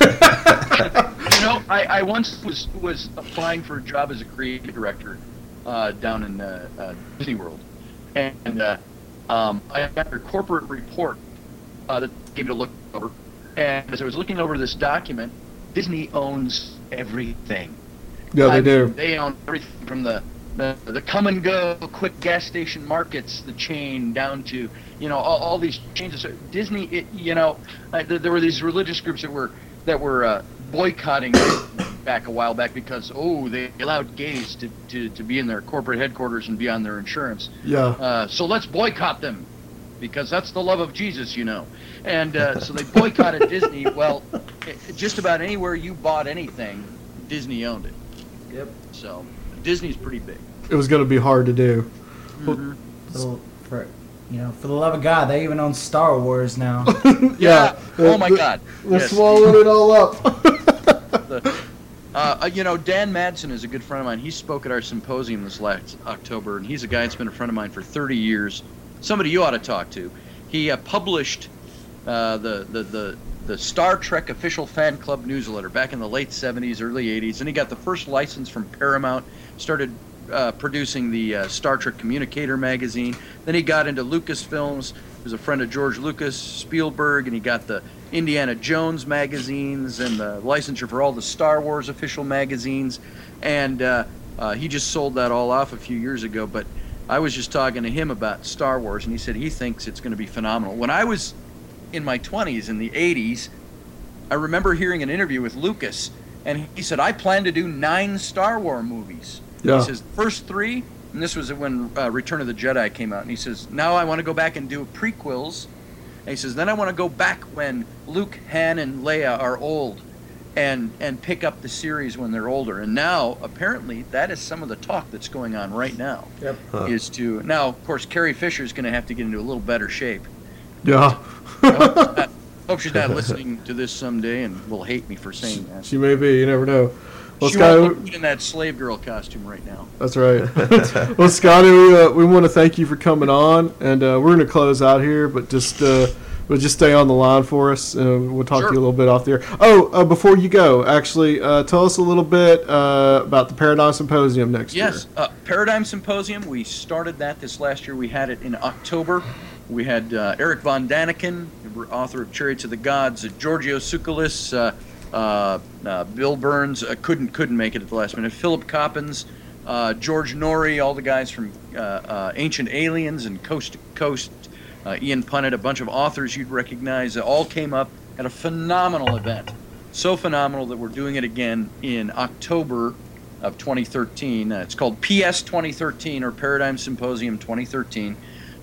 You know, I, I once was, was applying for a job as a creative director uh, down in uh, uh, Disney World. And... Uh, Um, I got a corporate report uh, that gave it a look over, and as I was looking over this document, Disney owns everything. Yeah, I they do. Mean, they own everything from the, the the come and go quick gas station markets, the chain down to you know all, all these changes. Disney, it, you know, uh, there, there were these religious groups that were that were uh, boycotting back a while back because oh they allowed gays to, to, to be in their corporate headquarters and be on their insurance. Yeah. Uh, so let's boycott them because that's the love of Jesus, you know. And uh, so they boycotted Disney. Well, it, just about anywhere you bought anything, Disney owned it. Yep. So Disney's pretty big. It was going to be hard to do. Mm-hmm. So for you know, for the love of God, they even own Star Wars now. yeah. yeah. Oh my God. They're yes. swallowing it all up. the, Uh, you know, Dan Madsen is a good friend of mine. He spoke at our symposium this last October, and he's a guy that's been a friend of mine for thirty years. Somebody you ought to talk to. He uh, published uh, the, the, the, the Star Trek official fan club newsletter back in the late seventies, early eighties, and he got the first license from Paramount, started uh, producing the uh, Star Trek Communicator magazine. Then he got into Lucasfilms. He was a friend of George Lucas, Spielberg, and he got the Indiana Jones magazines and the licensure for all the Star Wars official magazines, and uh, uh, he just sold that all off a few years ago. But I was just talking to him about Star Wars, and he said he thinks it's going to be phenomenal. When I was in my twenties, in the eighties, I remember hearing an interview with Lucas, and he said, I plan to do nine Star Wars movies. Yeah. He says, the first three, and this was when uh, Return of the Jedi came out, and he says, now I want to go back and do prequels. And he says, then I want to go back when Luke, Han, and Leia are old and and pick up the series when they're older. And now, apparently, that is some of the talk that's going on right now. Yep. Huh. Is to now, of course, Carrie Fisher's going to have to get into a little better shape. Yeah. I hope she's not, hope she's not listening to this someday and will hate me for saying that. She may be. You never know. Well, she Scott, won't look in that slave girl costume right now. That's right. Well, Scotty, we, uh, we want to thank you for coming on, and uh, we're going to close out here, but just uh, we'll just stay on the line for us, and we'll talk sure. to you a little bit off the air. Oh, uh, before you go, actually, uh, tell us a little bit uh, about the Paradigm Symposium next yes, year. Yes, uh, Paradigm Symposium, we started that this last year. We had it in October. We had uh, Eric Von Daniken, author of Chariots of the Gods, uh, Giorgio Tsoukalos, uh, uh, uh, Bill Burns, uh, couldn't couldn't make it at the last minute, Philip Coppins, uh, George Norrie, all the guys from uh, uh, Ancient Aliens and Coast to Coast, uh, Ian Punnett, a bunch of authors you'd recognize, uh, all came up at a phenomenal event. So phenomenal that we're doing it again in October of twenty thirteen. Uh, it's called P S twenty thirteen or Paradigm Symposium twenty thirteen.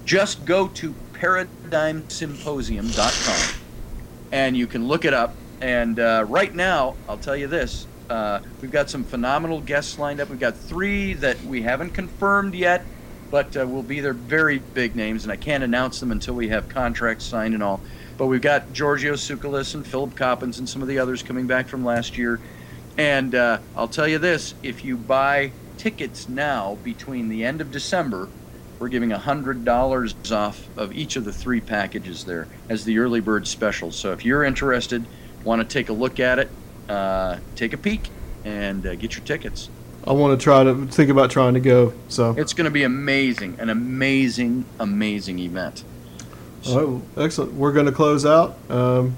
Just go to paradigm symposium dot com and you can look it up. And uh, right now, I'll tell you this, uh, we've got some phenomenal guests lined up. We've got three that we haven't confirmed yet, but uh, will be their very big names, and I can't announce them until we have contracts signed and all. But we've got Giorgio Tsoukalos and Philip Coppins and some of the others coming back from last year. And uh, I'll tell you this, if you buy tickets now between the end of December, we're giving one hundred dollars off of each of the three packages there as the early bird special. So if you're interested, want to take a look at it, uh, take a peek and uh, get your tickets. I want to try to think about trying to go. So it's going to be amazing, an amazing, amazing event. So. All right, well, excellent. We're going to close out. Um,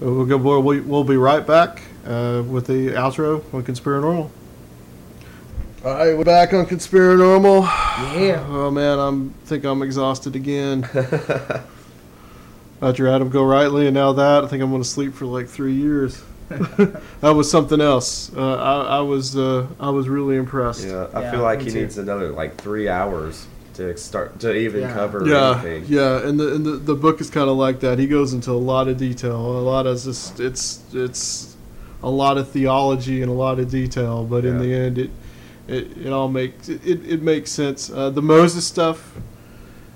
we'll, go, we'll, we'll be right back uh, with the outro on Conspiranormal. All right, we're back on Conspiranormal. Yeah. Oh, man, I think I'm exhausted again. After Adam Go Rightly and now that, I think I'm going to sleep for like three years. That was something else. Uh, I, I was uh, I was really impressed. Yeah, I yeah, feel like he too. needs another like three hours. To start to even yeah. cover yeah, anything. Yeah, and the and the, the book is kind of like that. He goes into a lot of detail, a lot of just it's it's a lot of theology and a lot of detail. But yeah. in the end, it it, it all makes it, it makes sense. Uh, the Moses stuff,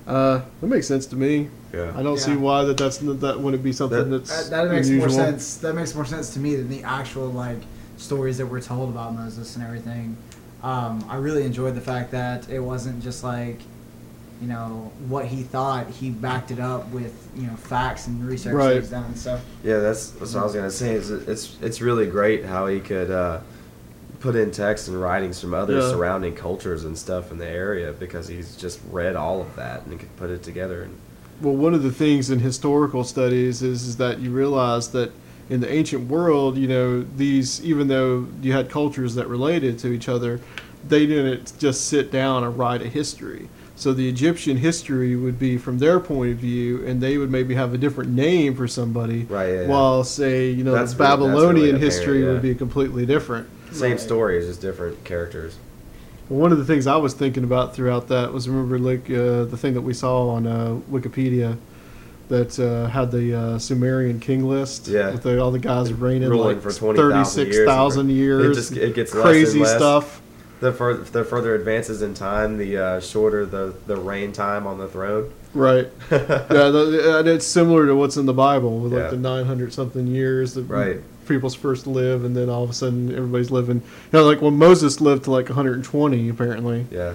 uh, that makes sense to me. Yeah, I don't yeah. see why that that's that wouldn't be something that, that's that, that makes unusual. more sense. That makes more sense to me than the actual like stories that we're told about Moses and everything. Um, I really enjoyed the fact that it wasn't just like, you know, what he thought. He backed it up with, you know, facts and research right. that he's done and stuff. Yeah, that's, that's what I was going to say. It's, it's it's really great how he could uh, put in text and writings from other yeah. surrounding cultures and stuff in the area because he's just read all of that and could put it together. And well, one of the things in historical studies is, is that you realize that in the ancient world, you know, these, even though you had cultures that related to each other, they didn't just sit down and write a history. So the Egyptian history would be from their point of view, and they would maybe have a different name for somebody. Right. Yeah, while, yeah. say, you know, that's the Babylonian really, really history yeah. would be completely different. Same right. stories, just different characters. One of the things I was thinking about throughout that was, remember, like uh, the thing that we saw on uh, Wikipedia. That uh, had the uh, Sumerian king list yeah. with the, all the guys reigning like thirty-six thousand years. years. It, just, it gets crazy less and less. stuff. The, fur- the further advances in time, the uh, shorter the, the reign time on the throne. Right. yeah, the, and it's similar to what's in the Bible with like yeah. the nine hundred something years that right. people's first live, and then all of a sudden everybody's living. You know, like when Moses lived to like one hundred twenty apparently. Yeah.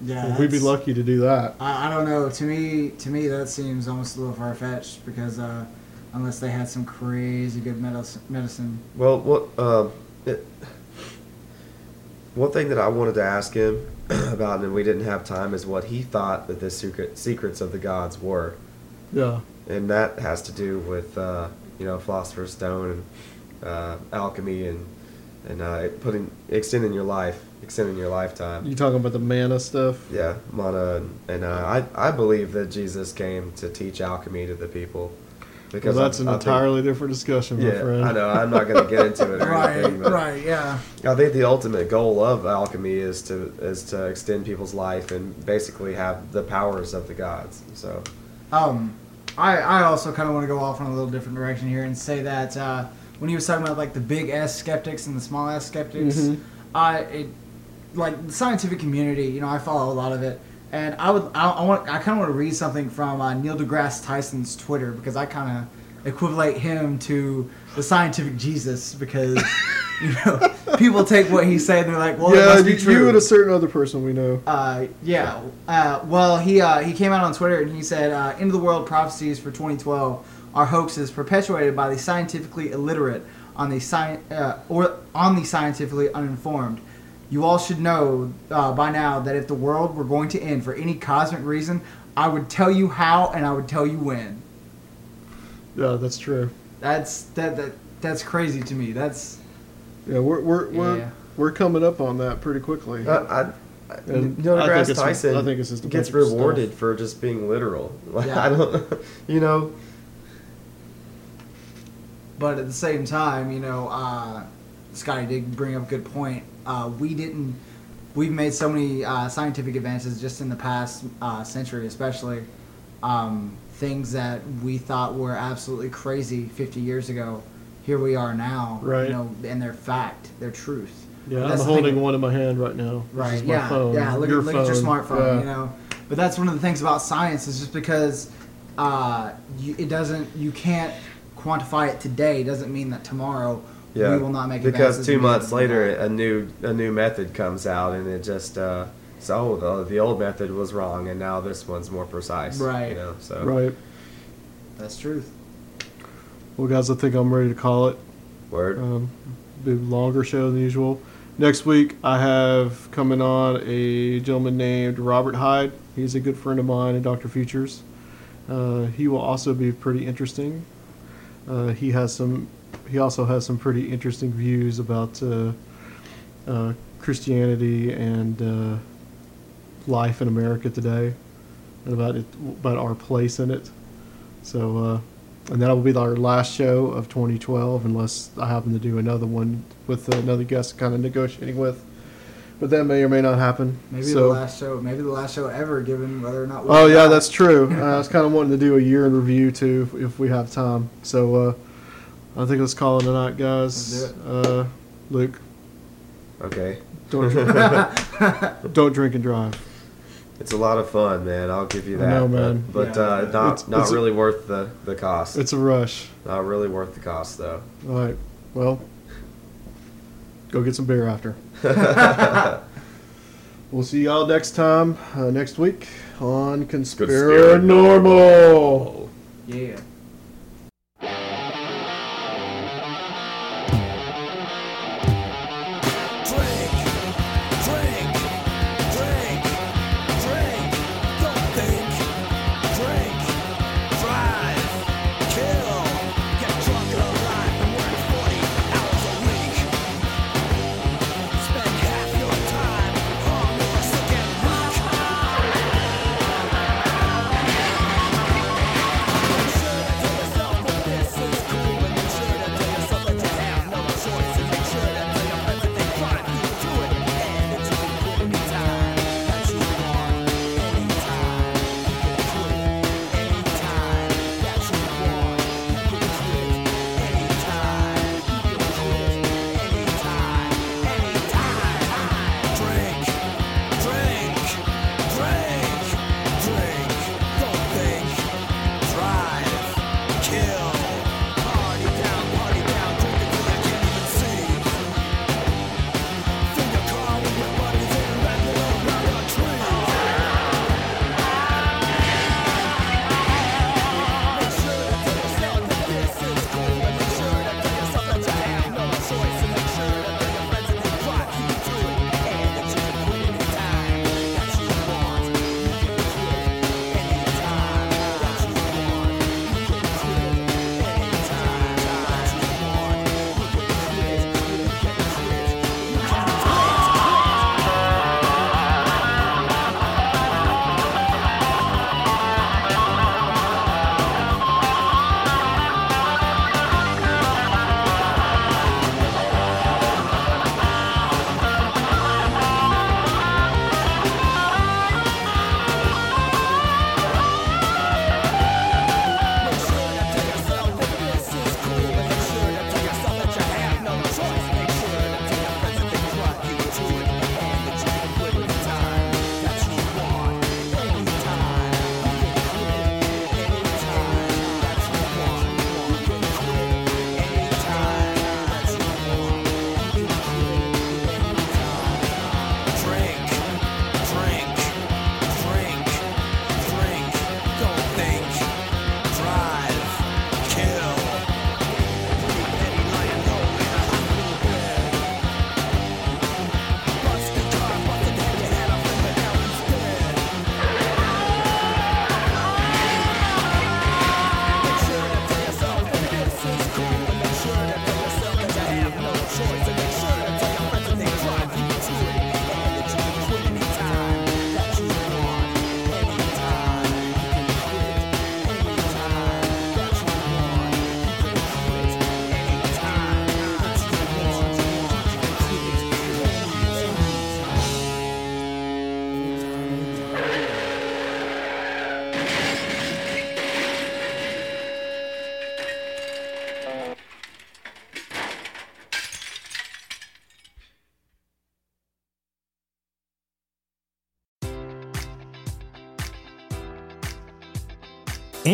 Yeah, well, we'd be lucky to do that. I, I don't know. To me, to me, that seems almost a little far fetched because uh, unless they had some crazy good medicine. Well, what uh, it, one thing that I wanted to ask him about, and we didn't have time, is what he thought that the secret secrets of the gods were. Yeah, and that has to do with uh, you know Philosopher's Stone and uh, alchemy and and uh, putting extending your life. Extending your lifetime. You talking about the manna stuff? Yeah, manna, and uh, I I believe that Jesus came to teach alchemy to the people. Because well, that's I, an I entirely think, different discussion, yeah, my friend. I know. I'm not going to get into it. Or right, anything, but right, yeah. I think the ultimate goal of alchemy is to is to extend people's life and basically have the powers of the gods. So, um, I I also kind of want to go off in a little different direction here and say that uh, when he was talking about like the big S skeptics and the small S skeptics, mm-hmm. I it. like the scientific community, you know, I follow a lot of it, and I would, I, I want, I kind of want to read something from uh, Neil deGrasse Tyson's Twitter because I kind of equivalent him to the scientific Jesus because, you know, people take what he said and they're like, well, yeah, it must be true. You and a certain other person we know. Uh, yeah. Uh, well, he uh, he came out on Twitter and he said, uh, "End of the world prophecies for twenty twelve are hoaxes perpetuated by the scientifically illiterate on the sci- uh, or on the scientifically uninformed." You all should know uh, by now that if the world were going to end for any cosmic reason, I would tell you how and I would tell you when. Yeah, that's true. That's that that that's crazy to me. That's yeah, we're we're yeah. we're, we're coming up on that pretty quickly. Uh, I, I, Neil deGrasse Tyson I think it's just gets rewarded stuff. for just being literal. Like, yeah. I don't, you know. But at the same time, you know, uh, Scotty did bring up a good point. Uh, we didn't. We've made so many uh, scientific advances just in the past uh, century, especially um, things that we thought were absolutely crazy fifty years ago. Here we are now, right? You know, and they're fact, they're truth. Yeah, I'm holding thing. one in my hand right now. Right. This is yeah. My phone. Yeah. Look, your look phone. at your smartphone. Yeah. You know, but that's one of the things about science is just because uh, you, it doesn't, you can't quantify it today doesn't mean that tomorrow yeah. we will not make it. Because two months later, a new a new method comes out, and it just uh, so the, the old method was wrong, and now this one's more precise. Right. You know, so. Right. That's truth. Well, guys, I think I'm ready to call it. Word. Um, be a longer show than usual. Next week, I have coming on a gentleman named Robert Hyde. He's a good friend of mine and Doctor Futures. Uh, he will also be pretty interesting. Uh, he has some. He also has some pretty interesting views about uh, uh, Christianity and uh, life in America today, and about it, about our place in it. So, uh, and that will be our last show of twenty twelve, unless I happen to do another one with another guest, kind of negotiating with. But that may or may not happen. Maybe so, the last show. Maybe the last show ever, given whether or not. We oh yeah, out. that's true. uh, I was kind of wanting to do a year in review too, if, if we have time. So uh, I think let's call it a night, guys. Let's do it. Uh, Luke. Okay. Don't drink. Don't drink and drive. It's a lot of fun, man. I'll give you that. I know, man. But, but yeah, uh, not it's, not it's really a, worth the, the cost. It's a rush. Not really worth the cost, though. All right. Well, go get some beer after. We'll see y'all next time, uh, next week on Conspiranormal. Yeah.